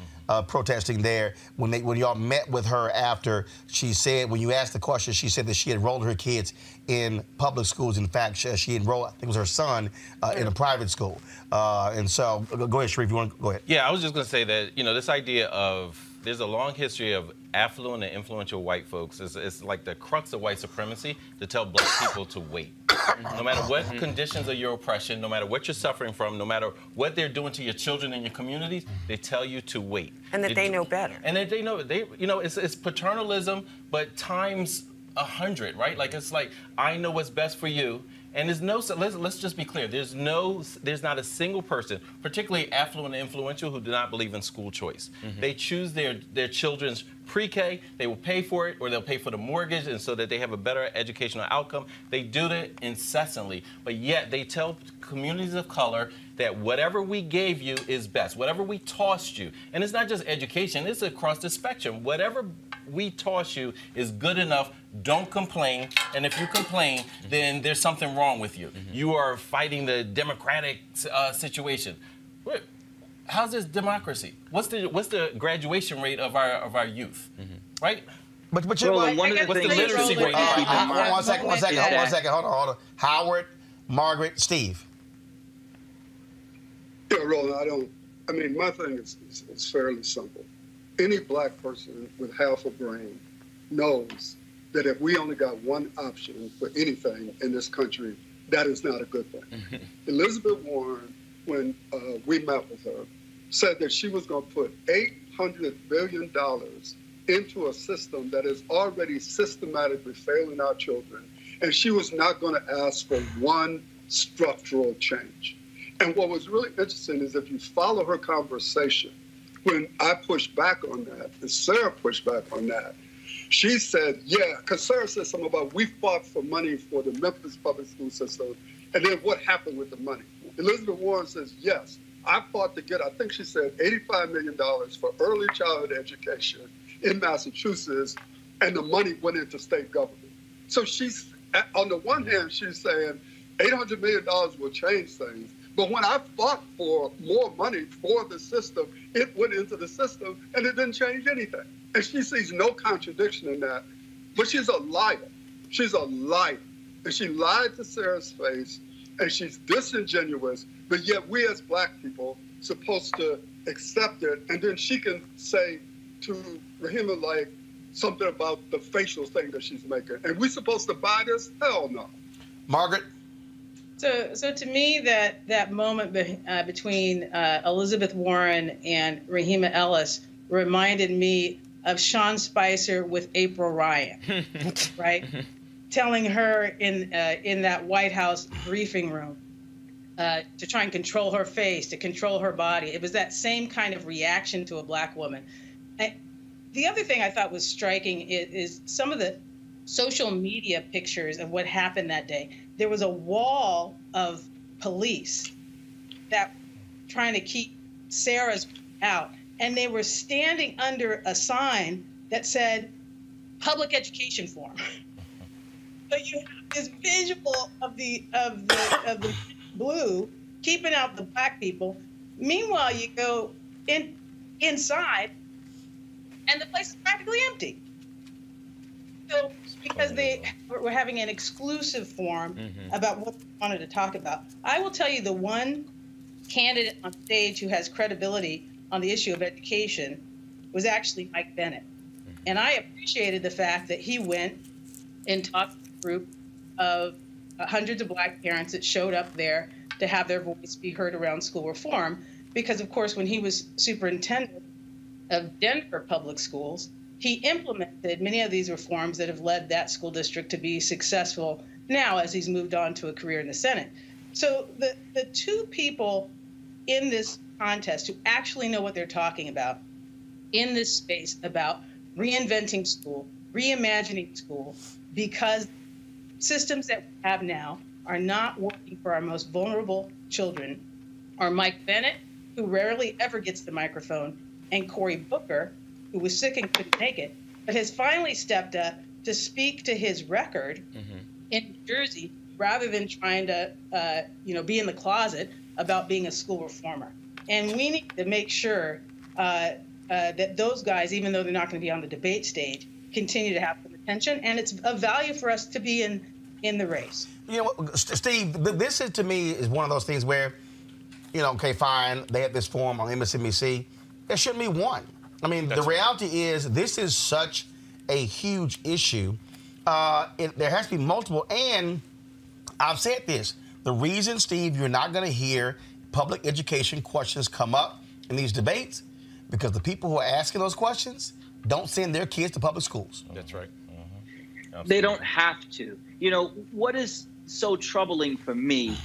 protesting there, when y'all met with her after, she said, when you asked the question, she said that she enrolled her kids in public schools. In fact, she enrolled, I think it was her son, in a private school. And so, go ahead, Sharif, you want to go ahead? Yeah, I was just going to say that, you know, this idea of, there's a long history of affluent and influential white folks. It's like the crux of white supremacy to tell black people to wait. No matter what conditions of your oppression, no matter what you're suffering from, no matter what they're doing to your children and your communities, they tell you to wait. And that they know better. And that they know, you know, it's paternalism, but times 100, right? Like, it's like, I know what's best for you. And there's no, let's just be clear, there's not a single person, particularly affluent and influential, who do not believe in school choice. Mm-hmm. They choose their children's pre-K, they will pay for it, or they'll pay for the mortgage, and so that they have a better educational outcome. They do that incessantly, but yet they tell communities of color that whatever we gave you is best, whatever we tossed you. And it's not just education, it's across the spectrum. Whatever we toss you is good enough, don't complain, and if you complain, then there's something wrong with you. Mm-hmm. You are fighting the democratic situation. How's this democracy? What's the graduation rate of our youth, right? But you know, what's the literacy rate? One second, hold on. Howard, Margaret, Steve. Yeah, Roland, I mean, my thing is fairly simple. Any black person with half a brain knows that if we only got one option for anything in this country, that is not a good thing. Elizabeth Warren, when we met with her, said that she was going to put $800 billion into a system that is already systematically failing our children, and she was not going to ask for one structural change. And what was really interesting is if you follow her conversation, when I pushed back on that, and Sarah pushed back on that, She said, yeah, because Sarah said something about we fought for money for the Memphis public school system, and then what happened with the money? Elizabeth Warren says, yes, I fought to get, I think she said, $85 million for early childhood education in Massachusetts, and the money went into state government. So she's, on the one hand, she's saying $800 million will change things. But when I fought for more money for the system, it went into the system, and it didn't change anything. And she sees no contradiction in that. But she's a liar. She's a liar. And she lied to Sarah's face, and she's disingenuous. But yet we as black people supposed to accept it. And then she can say to Rahima, like, something about the facial thing that she's making. And we supposed to buy this? Hell no. Margaret? So to me, that moment between Elizabeth Warren and Rahima Ellis reminded me of Sean Spicer with April Ryan, right? Telling her in that White House briefing room to try and control her face, to control her body. It was that same kind of reaction to a black woman. And the other thing I thought was striking is some of the social media pictures of what happened that day. There was a wall of police that trying to keep Sarah's out. And they were standing under a sign that said, public education forum. So you have this visual of the blue keeping out the black people. Meanwhile, you go inside and the place is practically empty. So because they were having an exclusive forum about what they wanted to talk about. I will tell you the one candidate on stage who has credibility on the issue of education was actually Mike Bennet. And I appreciated the fact that he went and talked to a group of hundreds of black parents that showed up there to have their voice be heard around school reform. Because, of course, when he was superintendent of Denver Public Schools, he implemented many of these reforms that have led that school district to be successful now as he's moved on to a career in the Senate. So the two people in this contest who actually know what they're talking about in this space about reinventing school, reimagining school, because systems that we have now are not working for our most vulnerable children, are Mike Bennet, who rarely ever gets the microphone, and Cory Booker, who was sick and couldn't make it, but has finally stepped up to speak to his record in New Jersey rather than trying to be in the closet about being a school reformer. And we need to make sure that those guys, even though they're not going to be on the debate stage, continue to have some attention. And it's of value for us to be in the race. You know, Steve, this is, to me, is one of those things where, you know, okay, fine, they had this forum on MSNBC. There shouldn't be one. I mean, that's the reality is this is such a huge issue. There has to be multiple. And I've said this. The reason, Steve, you're not going to hear public education questions come up in these debates because the people who are asking those questions don't send their kids to public schools. That's right. They don't have to. You know, what is so troubling for me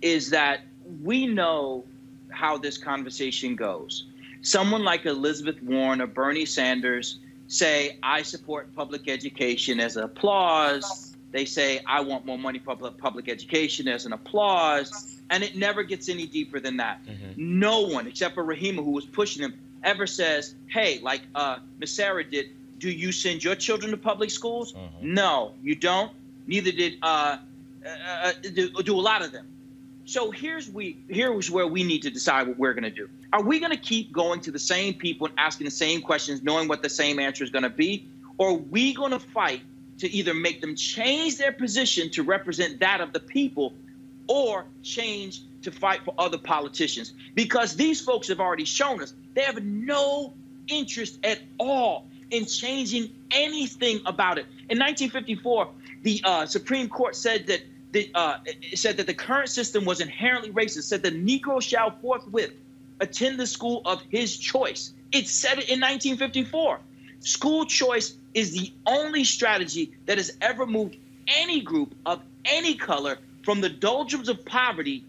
is that we know how this conversation goes. Someone like Elizabeth Warren or Bernie Sanders say, I support public education as an applause. They say, I want more money for public education as an applause. And it never gets any deeper than that. No one, except for Rahima, who was pushing him, ever says, hey, like Ms. Sarah did, do you send your children to public schools? No, you don't. Neither did do a lot of them. So here's where we need to decide what we're going to do. Are we going to keep going to the same people and asking the same questions, knowing what the same answer is going to be? Or are we going to fight to either make them change their position to represent that of the people or change to fight for other politicians? Because these folks have already shown us they have no interest at all in changing anything about it. In 1954, the Supreme Court said that the current system was inherently racist, said the Negro shall forthwith attend the school of his choice. It said it in 1954. School choice is the only strategy that has ever moved any group of any color from the doldrums of poverty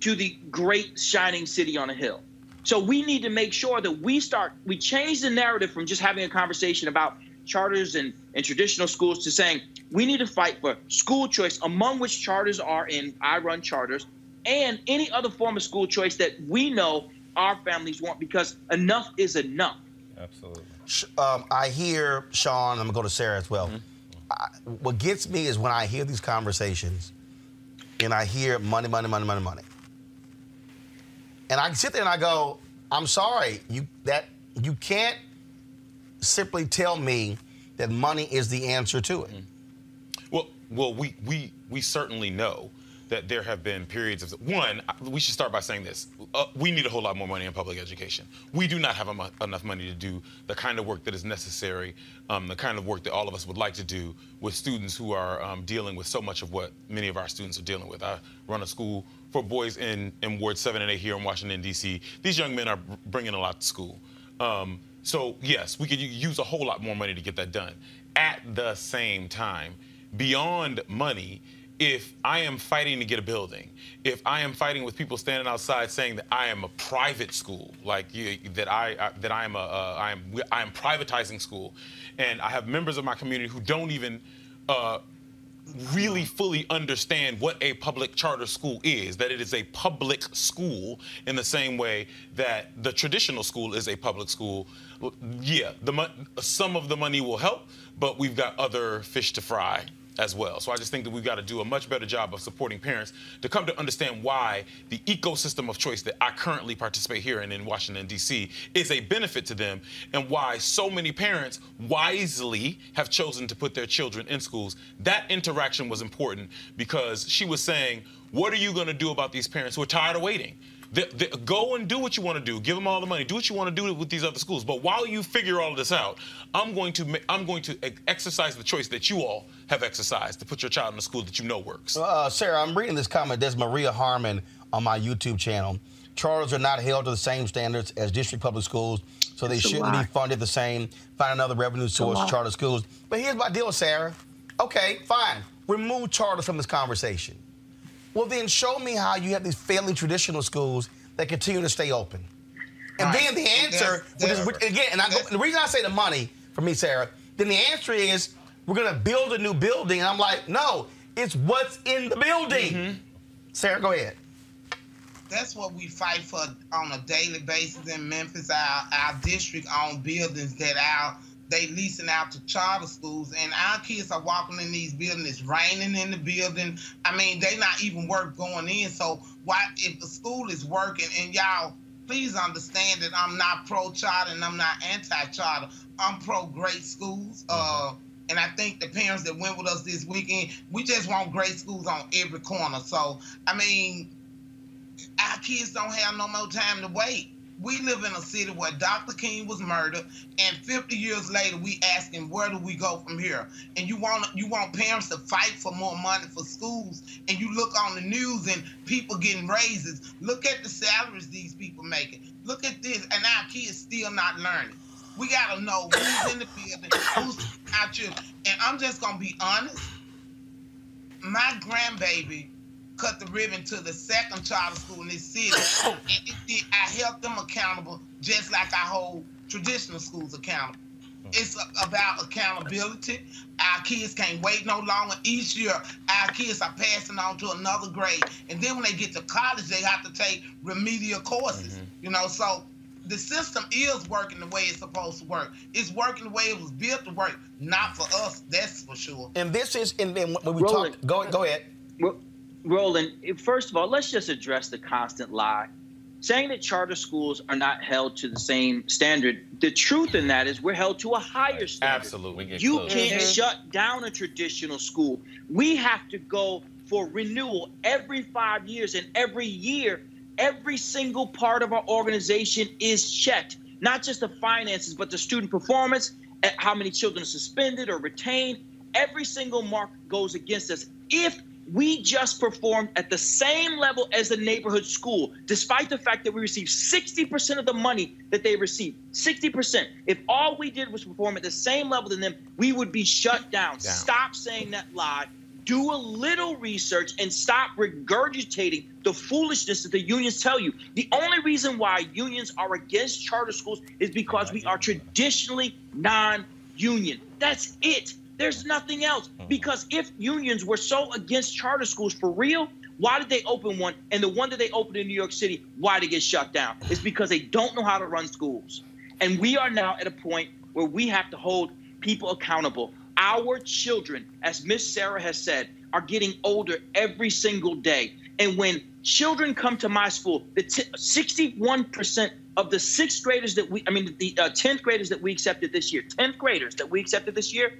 to the great shining city on a hill. So we need to make sure that we change the narrative from just having a conversation about charters and traditional schools to saying we need to fight for school choice, among which charters are in. I run charters and any other form of school choice that we know our families want, because enough is enough. Absolutely. I hear, Sean, I'm going to go to Sarah as well. What gets me is when I hear these conversations and I hear money, money, money, money, money. And I sit there and I go, I'm sorry, you can't simply tell me that money is the answer to it. Well, we certainly know that there have been periods of... One, we should start by saying this. We need a whole lot more money in public education. We do not have enough money to do the kind of work that is necessary, the kind of work that all of us would like to do with students who are dealing with so much of what many of our students are dealing with. I run a school for boys in Ward 7 and 8 here in Washington, D.C. These young men are bringing a lot to school. So, yes, we could use a whole lot more money to get that done. At the same time, beyond money... If I am fighting to get a building, if I am fighting with people standing outside saying that I am a private school, like I am privatizing school, and I have members of my community who don't even really fully understand what a public charter school is, that it is a public school in the same way that the traditional school is a public school. Yeah, some of the money will help, but we've got other fish to fry as well. So I just think that we've got to do a much better job of supporting parents to come to understand why the ecosystem of choice that I currently participate here in Washington, D.C. is a benefit to them, and why so many parents wisely have chosen to put their children in schools. That interaction was important because she was saying, what are you going to do about these parents who are tired of waiting? Go and do what you want to do. Give them all the money. Do what you want to do with these other schools. But while you figure all of this out, I'm going to exercise the choice that you all have exercised to put your child in a school that you know works. Sarah, I'm reading this comment. There's Maria Harmon on my YouTube channel. Charters are not held to the same standards as district public schools, so they shouldn't be funded the same. Find another revenue source, charter schools. But here's my deal, Sarah. Okay, fine. Remove charters from this conversation. Well, then show me how you have these fairly traditional schools that continue to stay open. And then the answer, the reason I say the money, for me, Sarah, then the answer is we're going to build a new building. And I'm like, no, it's what's in the building. Mm-hmm. Sarah, go ahead. That's what we fight for on a daily basis in Memphis, our district-owned buildings that they leasing out to charter schools, and our kids are walking in these buildings. It's raining in the building. I mean, they not even worth going in. So why, if the school is working, and y'all, please understand that I'm not pro-charter and I'm not anti-charter. I'm pro-great schools. And I think the parents that went with us this weekend, we just want great schools on every corner. So, I mean, our kids don't have no more time to wait. We live in a city where Dr. King was murdered, and 50 years later, we asking, where do we go from here? And you want parents to fight for more money for schools, and you look on the news and people getting raises. Look at the salaries these people making. Look at this, and our kids still not learning. We got to know who's in the building, who's our children. And I'm just going to be honest. My grandbaby cut the ribbon to the second charter school in this city. And I held them accountable just like I hold traditional schools accountable. It's about accountability. Our kids can't wait no longer. Each year, our kids are passing on to another grade. And then when they get to college, they have to take remedial courses. You know, so the system is working the way it's supposed to work. It's working the way it was built to work. Not for us, that's for sure. And this is, and then when we talk, go ahead. Well, Roland, first of all, let's just address the constant lie. Saying that charter schools are not held to the same standard, the truth in that is we're held to a higher standard. Absolutely. You can't shut down a traditional school. We have to go for renewal every 5 years, and every year, every single part of our organization is checked, not just the finances, but the student performance, how many children are suspended or retained. Every single mark goes against us. If we just performed at the same level as the neighborhood school, despite the fact that we received 60% of the money that they received, 60%. If all we did was perform at the same level than them, we would be shut down. Stop saying that lie. Do a little research and stop regurgitating the foolishness that the unions tell you. The only reason why unions are against charter schools is because we are traditionally non-profit. union. That's it. There's nothing else. Because if unions were so against charter schools for real, why did they open one? And the one that they opened in New York City, why did it get shut down? It's because they don't know how to run schools. And we are now at a point where we have to hold people accountable. Our children, as Miss Sarah has said, are getting older every single day. And when children come to my school, the 61% of the 10th graders that we accepted this year, 10th graders that we accepted this year,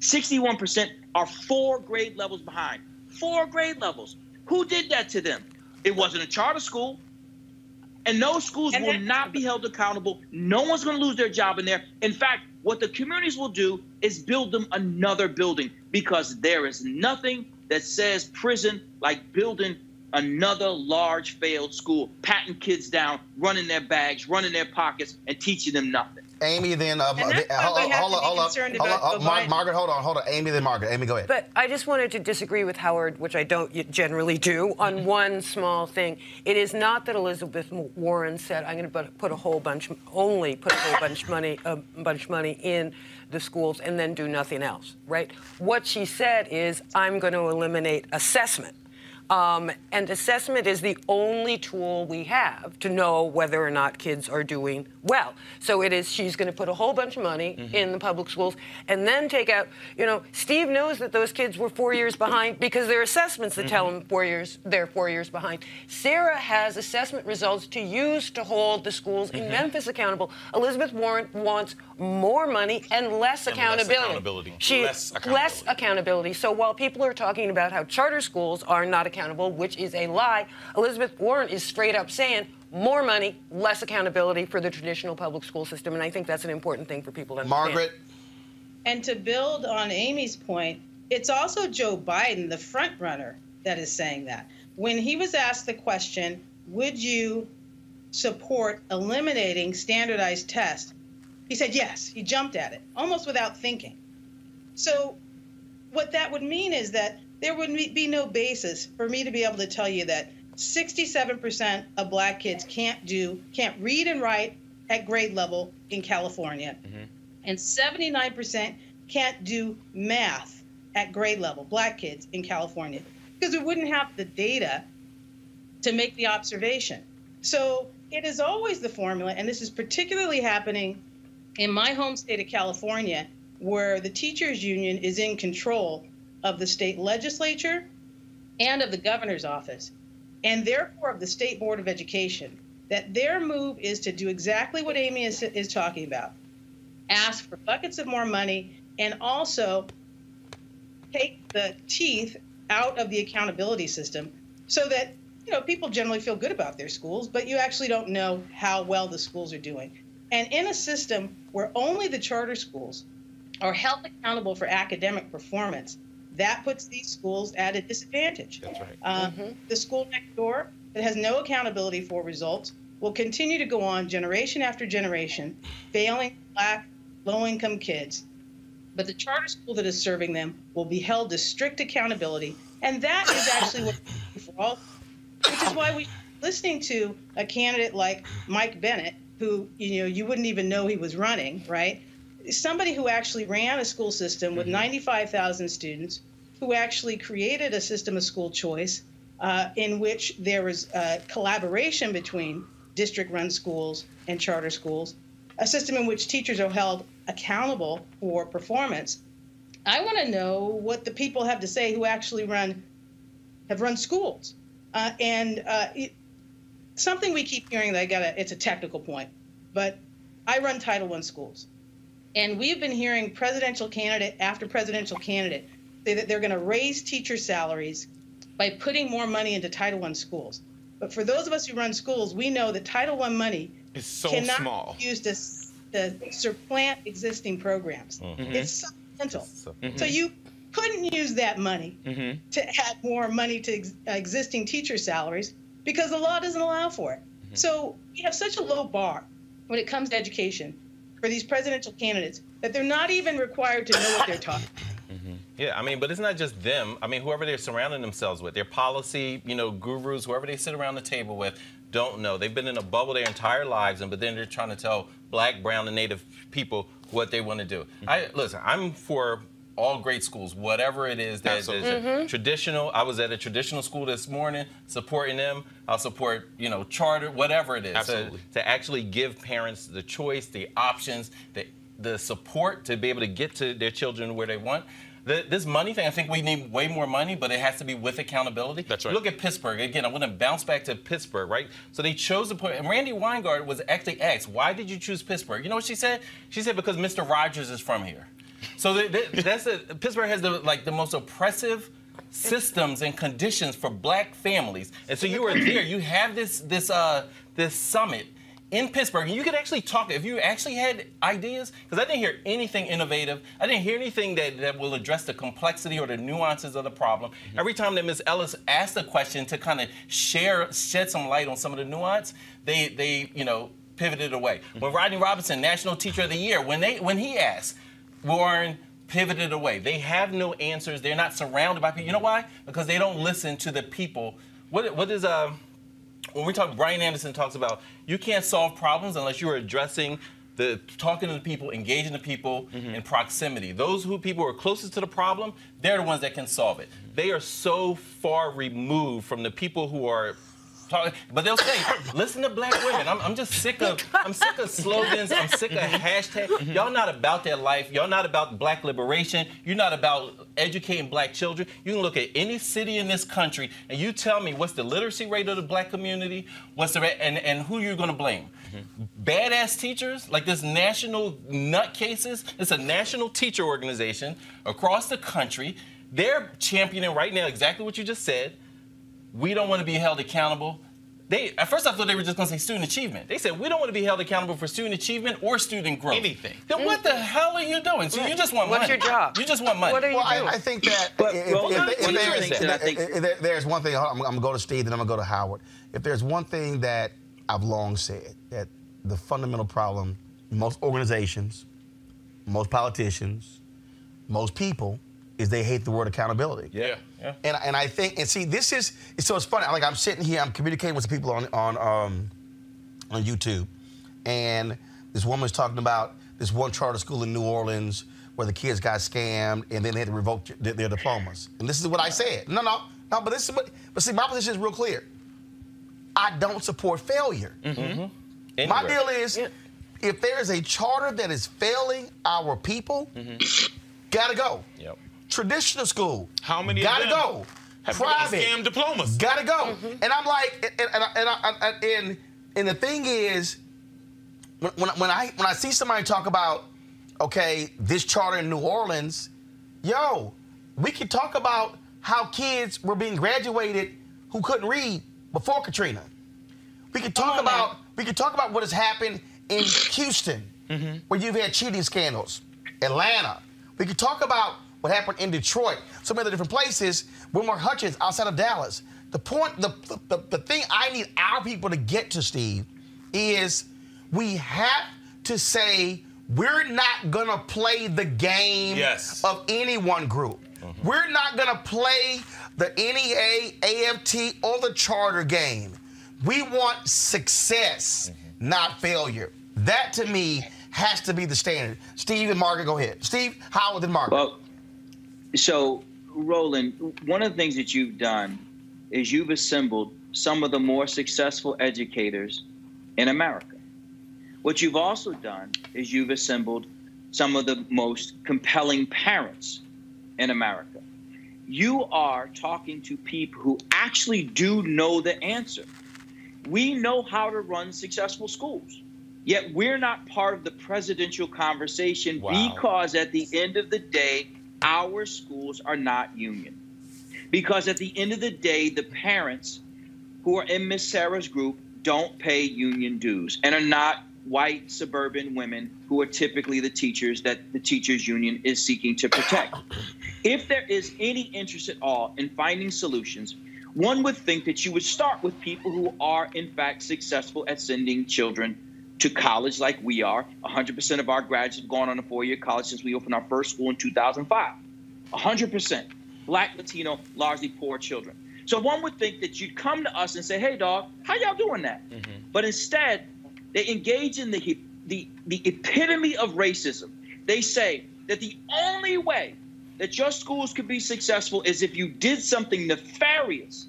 61% are 4 grade levels behind. 4 grade levels. Who did that to them? It wasn't a charter school. And those schools will not be held accountable. No one's going to lose their job in there. In fact, what the communities will do is build them another building, because there is nothing that says prison like building another large failed school, patting kids down, running their bags, running their pockets, and teaching them nothing. Amy, then hold on, Amy, then Margaret. Amy, go ahead. But I just wanted to disagree with Howard, which I don't generally do, on one small thing. It is not that Elizabeth Warren said, "I'm going to put a whole bunch of money in the schools and then do nothing else." Right? What she said is, "I'm going to eliminate assessment." And assessment is the only tool we have to know whether or not kids are doing well. So it is, she's going to put a whole bunch of money in the public schools and then take out, you know, Steve knows that those kids were 4 years behind because there are assessments that tell him they're four years behind. Sarah has assessment results to use to hold the schools in Memphis accountable. Elizabeth Warren wants more money and less accountability. So while people are talking about how charter schools are not accountable, which is a lie, Elizabeth Warren is straight up saying more money, less accountability for the traditional public school system. And I think that's an important thing for people to understand. Margaret. And to build on Amy's point, it's also Joe Biden, the front runner, that is saying that. When he was asked the question, would you support eliminating standardized tests? He said yes. He jumped at it, almost without thinking. So what that would mean is that there would be no basis for me to be able to tell you that 67% of black kids can't read and write at grade level in California. And 79% can't do math at grade level, black kids in California, because we wouldn't have the data to make the observation. So it is always the formula, and this is particularly happening in my home state of California, where the teachers union is in control of the state legislature and of the governor's office, and therefore of the State Board of Education, that their move is to do exactly what Amy is talking about, ask for buckets of more money, and also take the teeth out of the accountability system so that, you know, people generally feel good about their schools, but you actually don't know how well the schools are doing. And in a system where only the charter schools are held accountable for academic performance, that puts these schools at a disadvantage. That's right. The school next door that has no accountability for results will continue to go on generation after generation, failing black, low-income kids. But the charter school that is serving them will be held to strict accountability. And that is actually what we do for all, which is why we're listening to a candidate like Mike Bennet, who, you know, you wouldn't even know he was running, right? Somebody who actually ran a school system with 95,000 students, who actually created a system of school choice in which there was collaboration between district-run schools and charter schools, a system in which teachers are held accountable for performance. I want to know what the people have to say who actually have run schools. Something we keep hearing that it's a technical point, but I run Title I schools. And we've been hearing presidential candidate after presidential candidate say that they're going to raise teacher salaries by putting more money into Title I schools. But for those of us who run schools, we know that Title I money is cannot be used to supplant existing programs. It's supplemental. So you couldn't use that money to add more money to existing teacher salaries, because the law doesn't allow for it. So we have such a low bar when it comes to education for these presidential candidates that they're not even required to know what they're talking about. Yeah, I mean, but it's not just them. I mean, whoever they're surrounding themselves with, their policy, you know, gurus, whoever they sit around the table with, don't know. They've been in a bubble their entire lives, but then they're trying to tell black, brown, and native people what they want to do. Mm-hmm. I'm for all great schools, whatever it is that is traditional. I was at a traditional school this morning supporting them. I'll support, you know, charter, whatever it is. Absolutely. To actually give parents the choice, the options, the support to be able to get to their children where they want. This money thing, I think we need way more money, but it has to be with accountability. That's right. Look at Pittsburgh. Again, I want to bounce back to Pittsburgh, right? So they chose to put, and Randy Weingart was actually asked, why did you choose Pittsburgh? You know what she said? She said, because Mr. Rogers is from here. So Pittsburgh has the most oppressive systems and conditions for black families. And so you are there. You have this summit in Pittsburgh, and you could actually talk if you actually had ideas, because I didn't hear anything innovative. I didn't hear anything that will address the complexity or the nuances of the problem. Mm-hmm. Every time that Ms. Ellis asked a question to kind of shed some light on some of the nuance, they pivoted away. When Rodney Robinson, National Teacher of the Year, when he asked, Warren pivoted away. They have no answers. They're not surrounded by people. You know why? Because they don't listen to the people. When we talk, Brian Anderson talks about you can't solve problems unless you're talking to the people, engaging the people in proximity. Those people who are closest to the problem, they're the ones that can solve it. They are so far removed from the people who are talking, but they'll say, listen to black women. I'm just sick of slogans, I'm sick of hashtags. Y'all not about their life, y'all not about black liberation, you're not about educating black children. You can look at any city in this country and you tell me what's the literacy rate of the black community, and who you're gonna blame. Badass teachers, like this national nutcases, it's a national teacher organization across the country. They're championing right now exactly what you just said. We don't want to be held accountable. At first I thought they were just going to say student achievement. They said, we don't want to be held accountable for student achievement or student growth. Anything. Then what the hell are you doing? So you just want money. What's your job? You just want money. What are you doing? I think that if there's one thing, I'm going to go to Steve, then I'm going to go to Howard. If there's one thing that I've long said, that the fundamental problem, most organizations, most politicians, most people, is they hate the word accountability. Yeah. And I think, and see, this is, so it's funny, I'm sitting here, I'm communicating with some people on YouTube, and this woman's talking about this one charter school in New Orleans where the kids got scammed, and then they had to revoke their diplomas. And this is what I said. No, but this is what, but see, my position is real clear. I don't support failure. Mm-hmm. My deal is, if there is a charter that is failing our people, gotta go. Yep. Traditional school, how many gotta go. Private scam diplomas, gotta go. And I'm like, and the thing is, when I see somebody talk about, okay, this charter in New Orleans, yo, we can talk about how kids were being graduated who couldn't read before Katrina. We can talk about what has happened in Houston, where you've had cheating scandals, Atlanta. We can talk about what happened in Detroit, so many other different places, Wilmer Hutchins outside of Dallas. The point, the thing I need our people to get to, Steve, is we have to say we're not going to play the game of any one group. We're not going to play the NEA, AFT, or the charter game. We want success, not failure. That, to me, has to be the standard. Steve and Margaret, go ahead. Steve, Howard, and Margaret. Well, so, Roland, one of the things that you've done is you've assembled some of the more successful educators in America. What you've also done is you've assembled some of the most compelling parents in America. You are talking to people who actually do know the answer. We know how to run successful schools, yet we're not part of the presidential conversation because at the end of the day, our schools are not union, because at the end of the day, the parents who are in Miss Sarah's group don't pay union dues and are not white suburban women who are typically the teachers that the teachers union is seeking to protect. If there is any interest at all in finding solutions, one would think that you would start with people who are in fact successful at sending children to college like we are. 100% of our grads have gone on a four-year college since we opened our first school in 2005. 100%. Black, Latino, largely poor children. So one would think that you'd come to us and say, hey, dog, how y'all doing that? But instead, they engage in the epitome of racism. They say that the only way that your schools could be successful is if you did something nefarious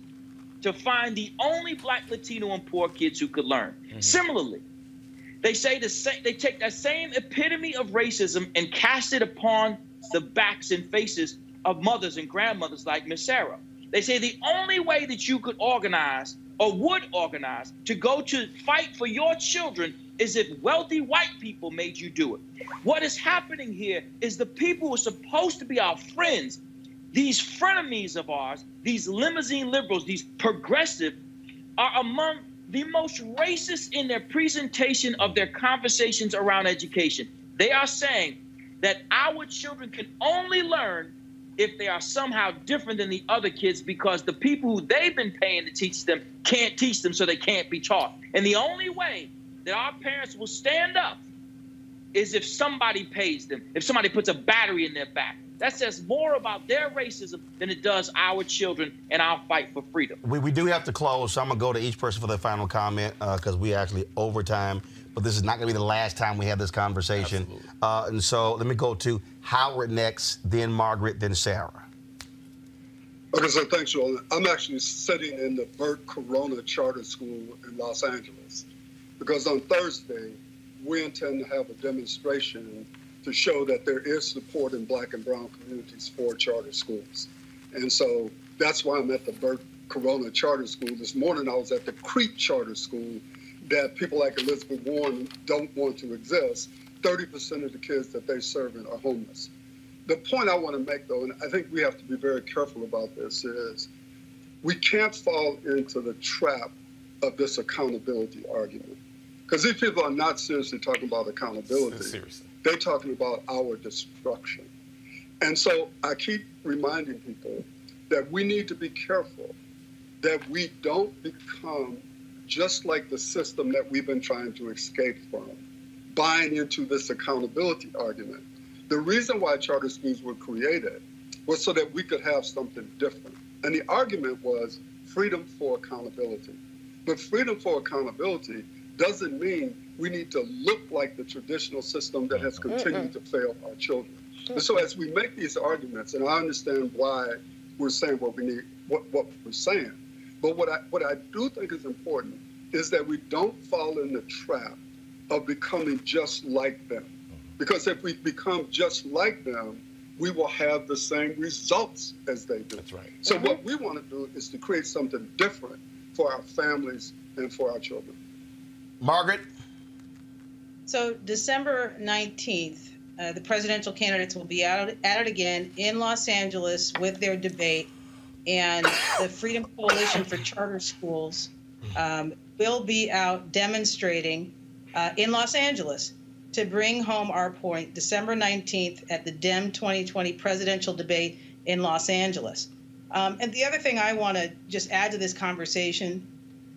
to find the only black, Latino, and poor kids who could learn. Mm-hmm. Similarly, they say they take that same epitome of racism and cast it upon the backs and faces of mothers and grandmothers like Miss Sarah. They say the only way that you could organize or would organize to go to fight for your children is if wealthy white people made you do it. What is happening here is the people who are supposed to be our friends, these frenemies of ours, these limousine liberals, these progressive, are among the most racist in their presentation of their conversations around education. They are saying that our children can only learn if they are somehow different than the other kids because the people who they've been paying to teach them can't teach them, so they can't be taught. And the only way that our parents will stand up is if somebody pays them, if somebody puts a battery in their back. That says more about their racism than it does our children and our fight for freedom. We do have to close, so I'm going to go to each person for their final comment because we actually over time, but this is not going to be the last time we have this conversation. And so let me go to Howard next, then Margaret, then Sarah. Okay, so thanks, Roland. I'm actually sitting in the Burt Corona Charter School in Los Angeles because on Thursday, we intend to have a demonstration to show that there is support in black and brown communities for charter schools. And so that's why I'm at the Burt Corona Charter School. This morning I was at the Creek Charter School that people like Elizabeth Warren don't want to exist. 30% of the kids that they're serving are homeless. The point I want to make, though, and I think we have to be very careful about this, is we can't fall into the trap of this accountability argument. Because these people are not seriously talking about accountability. Seriously. They're talking about our destruction. And so I keep reminding people that we need to be careful that we don't become just like the system that we've been trying to escape from, buying into this accountability argument. The reason why charter schools were created was so that we could have something different. And the argument was freedom for accountability. But freedom for accountability doesn't mean we need to look like the traditional system that has continued to fail our children. And so as we make these arguments, and I understand why we're saying what we need, what we're saying, but what I do think is important is that we don't fall in the trap of becoming just like them. Because if we become just like them, we will have the same results as they do. That's right. So what we want to do is to create something different for our families and for our children. Margaret? So December 19th, the presidential candidates will be at it again in Los Angeles with their debate. And the Freedom Coalition for Charter Schools will be out demonstrating in Los Angeles to bring home our point December 19th at the Dem 2020 presidential debate in Los Angeles. And the other thing I want to just add to this conversation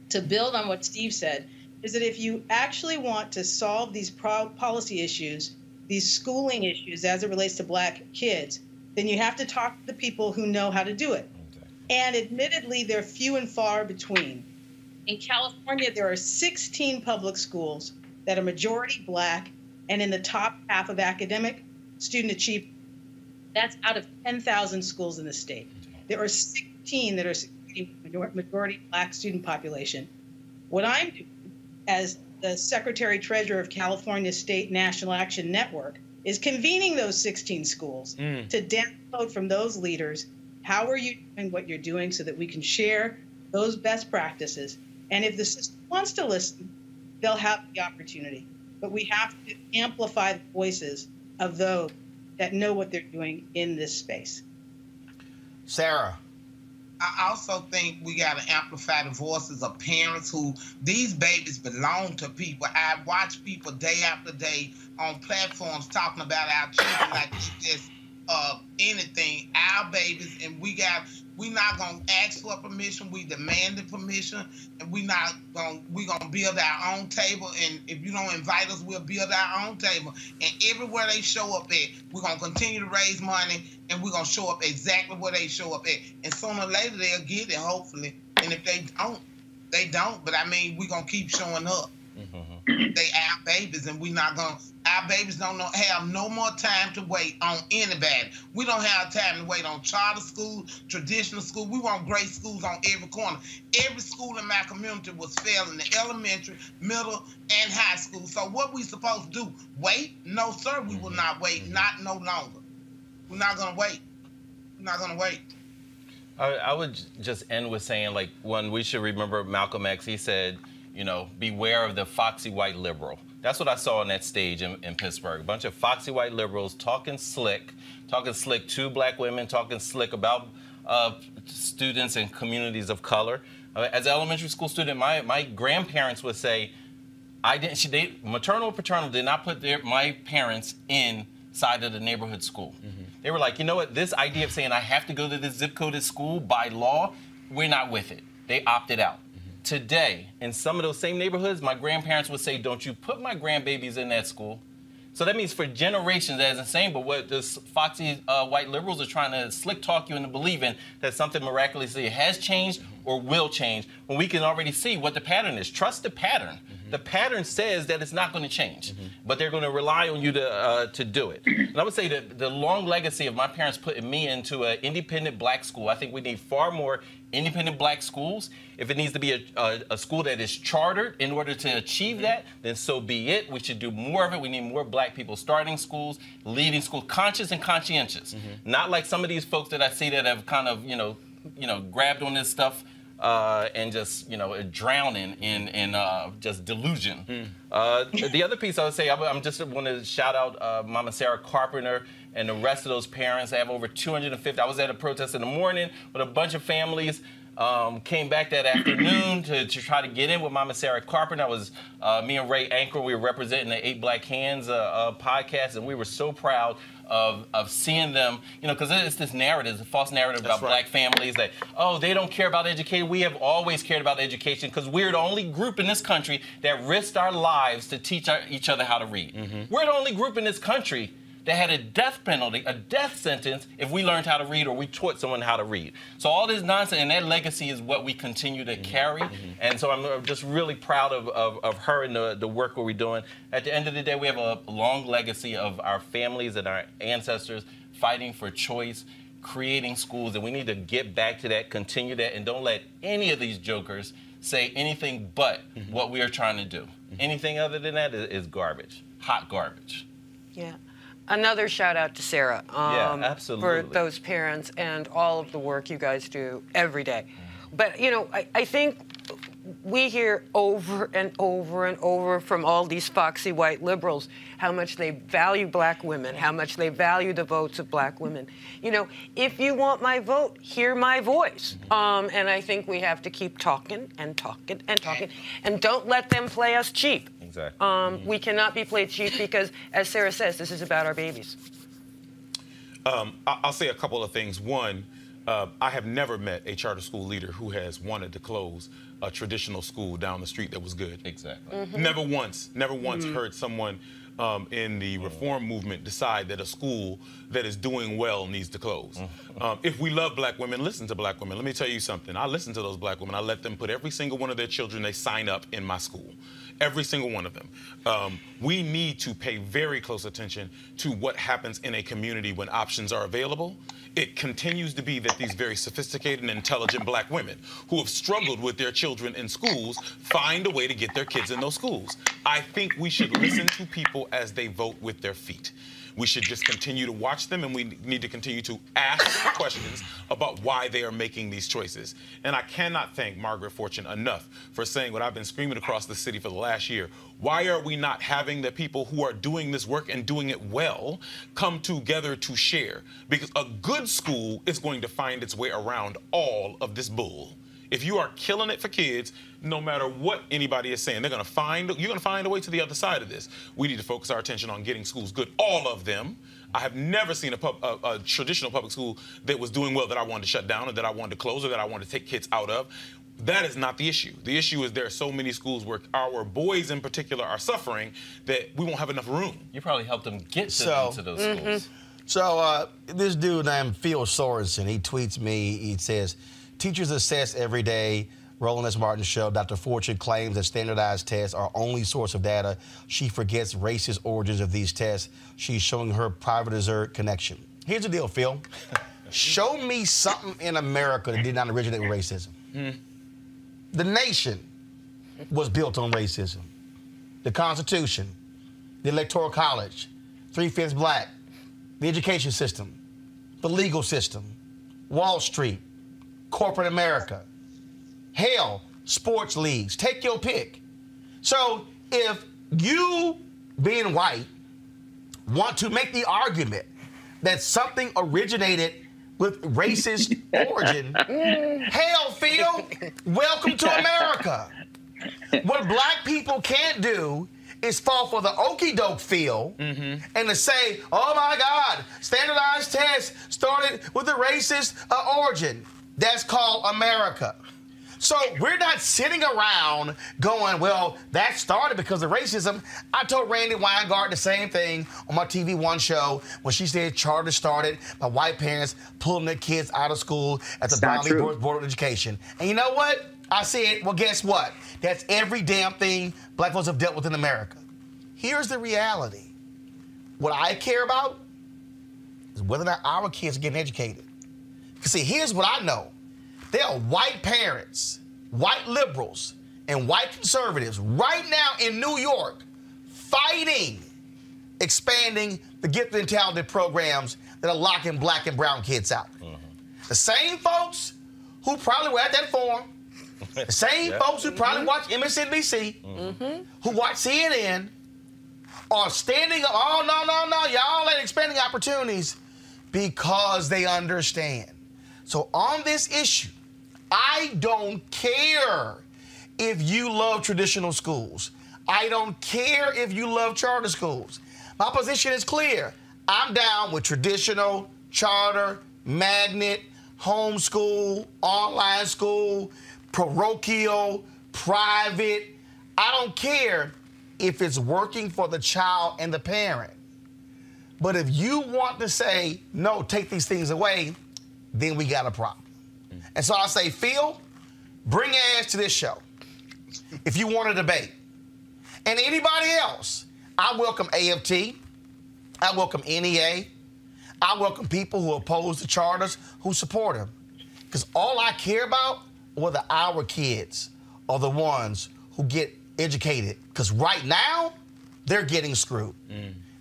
to build on what Steve said is that if you actually want to solve these policy issues, these schooling issues as it relates to black kids, then you have to talk to the people who know how to do it. Okay. And admittedly, they're few and far between. In California, there are 16 public schools that are majority black and in the top half of academic student achievement. That's out of 10,000 schools in the state. There are 16 that are majority black student population. What I'm doing as the Secretary-Treasurer of California State National Action Network, is convening those 16 schools to download from those leaders how are you doing what you're doing so that we can share those best practices. And if the system wants to listen, they'll have the opportunity. But we have to amplify the voices of those that know what they're doing in this space. Sarah. I also think we got to amplify the voices of parents who, these babies belong to people. I watch people day after day on platforms talking about our children like it's just anything, our babies, and we're not going to ask for permission, we demanded permission, and we're going to build our own table, and if you don't invite us, we'll build our own table. And everywhere they show up at, we're going to continue to raise money, and we're going to show up exactly where they show up at. And sooner or later, they'll get it, hopefully. And if they don't, they don't. But, I mean, we're going to keep showing up. Mm-hmm. They our babies, and we not gonna. Our babies don't have no more time to wait on anybody. We don't have time to wait on charter school, traditional school. We want great schools on every corner. Every school in my community was failing, the elementary, middle, and high school. So what we supposed to do? Wait? No, sir. We will not wait. Not no longer. We're not gonna wait. We're not gonna wait. I would just end with saying, like, one, we should remember Malcolm X. He said, you know, beware of the foxy white liberal. That's what I saw on that stage in Pittsburgh. A bunch of foxy white liberals talking slick to black women, talking slick about students and communities of color. As an elementary school student, my grandparents would say, maternal or paternal did not put my parents in side of the neighborhood school. Mm-hmm. They were like, you know what, this idea of saying I have to go to this zip code at school by law, we're not with it. They opted out. Mm-hmm. Today, in some of those same neighborhoods, my grandparents would say, don't you put my grandbabies in that school. So that means for generations, that is insane, but what those foxy white liberals are trying to slick talk you into believing that something miraculously has changed or will change, when we can already see what the pattern is. Trust the pattern. Mm-hmm. The pattern says that it's not going to change, mm-hmm. but they're going to rely on you to do it. And I would say that the long legacy of my parents putting me into an independent black school, I think we need far more independent black schools. If it needs to be a school that is chartered in order to achieve that, then so be it. We should do more of it. We need more black people starting schools, leading schools, conscious and conscientious. Mm-hmm. Not like some of these folks that I see that have kind of, you know, grabbed on this stuff and just, you know, drowning in just delusion. Mm. The other piece I would say, I'm just want to shout out Mama Sarah Carpenter and the rest of those parents. I have over 250. I was at a protest in the morning with a bunch of families. Came back that afternoon to try to get in with Mama Sarah Carpenter. I was me and Ray Anchor. We were representing the Eight Black Hands podcast, and we were so proud of seeing them. You know, because it's this narrative, a false narrative about black families that they don't care about education. We have always cared about education because we're the only group in this country that risked our lives to teach each other how to read. Mm-hmm. We're the only group in this country that had a death penalty, a death sentence, if we learned how to read or we taught someone how to read. So all this nonsense and that legacy is what we continue to carry. Mm-hmm. And so I'm just really proud of her and the work that we're doing. At the end of the day, we have a long legacy of our families and our ancestors fighting for choice, creating schools, and we need to get back to that, continue that, and don't let any of these jokers say anything but mm-hmm. what we are trying to do. Mm-hmm. Anything other than that is garbage, hot garbage. Yeah. Another shout out to Sarah for those parents and all of the work you guys do every day. Mm-hmm. But, you know, I think we hear over and over and over from all these foxy white liberals how much they value black women, how much they value the votes of black women. You know, if you want my vote, hear my voice. Mm-hmm. And I think we have to keep talking and talking and talking. And don't let them play us cheap. Exactly. We cannot be played cheap because, as Sarah says, this is about our babies. I'll say a couple of things. One, I have never met a charter school leader who has wanted to close a traditional school down the street that was good. Exactly. Mm-hmm. Never once mm-hmm. heard someone in the reform movement decide that a school that is doing well needs to close. If we love black women, listen to black women. Let me tell you something. I listen to those black women. I let them put every single one of their children they sign up in my school. Every single one of them. We need to pay very close attention to what happens in a community when options are available. It continues to be that these very sophisticated and intelligent black women who have struggled with their children in schools find a way to get their kids in those schools. I think we should listen to people as they vote with their feet. We should just continue to watch them, and we need to continue to ask questions about why they are making these choices. And I cannot thank Margaret Fortune enough for saying what I've been screaming across the city for the last year. Why are we not having the people who are doing this work and doing it well come together to share? Because a good school is going to find its way around all of this bull. If you are killing it for kids, no matter what anybody is saying, you're gonna find a way to the other side of this. We need to focus our attention on getting schools good, all of them. I have never seen a traditional public school that was doing well that I wanted to shut down or that I wanted to close or that I wanted to take kids out of. That is not the issue. The issue is there are so many schools where our boys in particular are suffering that we won't have enough room. You probably helped them get into those mm-hmm. schools. So this dude named Phil Sorensen, he tweets me, he says, teachers assess every day. Roland S. Martin Show, Dr. Fortune claims that standardized tests are only source of data. She forgets racist origins of these tests. She's showing her privatizer connection. Here's the deal, Phil. Show me something in America that did not originate with racism. The nation was built on racism. The Constitution, the Electoral College, 3/5 black, the education system, the legal system, Wall Street, corporate America, hell, sports leagues. Take your pick. So if you, being white, want to make the argument that something originated with racist origin, hell, Phil, welcome to America. What black people can't do is fall for the okie doke feel and to say, oh my God, standardized tests started with a racist origin. That's called America. So we're not sitting around going, well, that started because of racism. I told Randy Weingarten the same thing on my TV One show when she said charter started by white parents pulling their kids out of school at the Boundary Board of Education. And you know what? I said, well, guess what? That's every damn thing black folks have dealt with in America. Here's the reality. What I care about is whether or not our kids are getting educated. Because, see, here's what I know. There are white parents, white liberals, and white conservatives right now in New York fighting expanding the gifted and talented programs that are locking black and brown kids out. The same folks who probably were at that forum, the same folks who probably watch MSNBC, who watch CNN, are standing up, oh, no, no, no, y'all ain't expanding opportunities, because they understand. So on this issue, I don't care if you love traditional schools. I don't care if you love charter schools. My position is clear. I'm down with traditional, charter, magnet, homeschool, online school, parochial, private. I don't care if it's working for the child and the parent. But if you want to say, no, take these things away, then we got a problem. And so I say, Phil, bring your ass to this show if you want to debate. And anybody else, I welcome AFT. I welcome NEA. I welcome people who oppose the charters, who support them. Because all I care about are whether our kids are the ones who get educated. Because right now, they're getting screwed.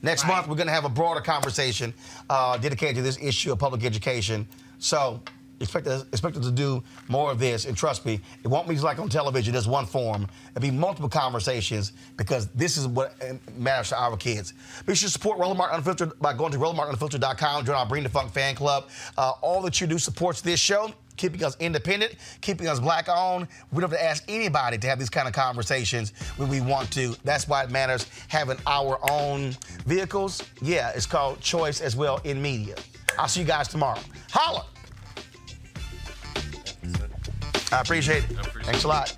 Next month, we're going to have a broader conversation dedicated to this issue of public education. So expect us to do more of this. And trust me, it won't be like on television, just one forum. It'll be multiple conversations because this is what matters to our kids. Be sure to support Roland Martin Unfiltered by going to RolandMartinUnfiltered.com. Join our Bring the Funk fan club. All that you do supports this show, keeping us independent, keeping us black-owned. We don't have to ask anybody to have these kind of conversations when we want to. That's why it matters having our own vehicles. Yeah, it's called choice as well in media. I'll see you guys tomorrow. Holla! I appreciate it. Thanks a lot.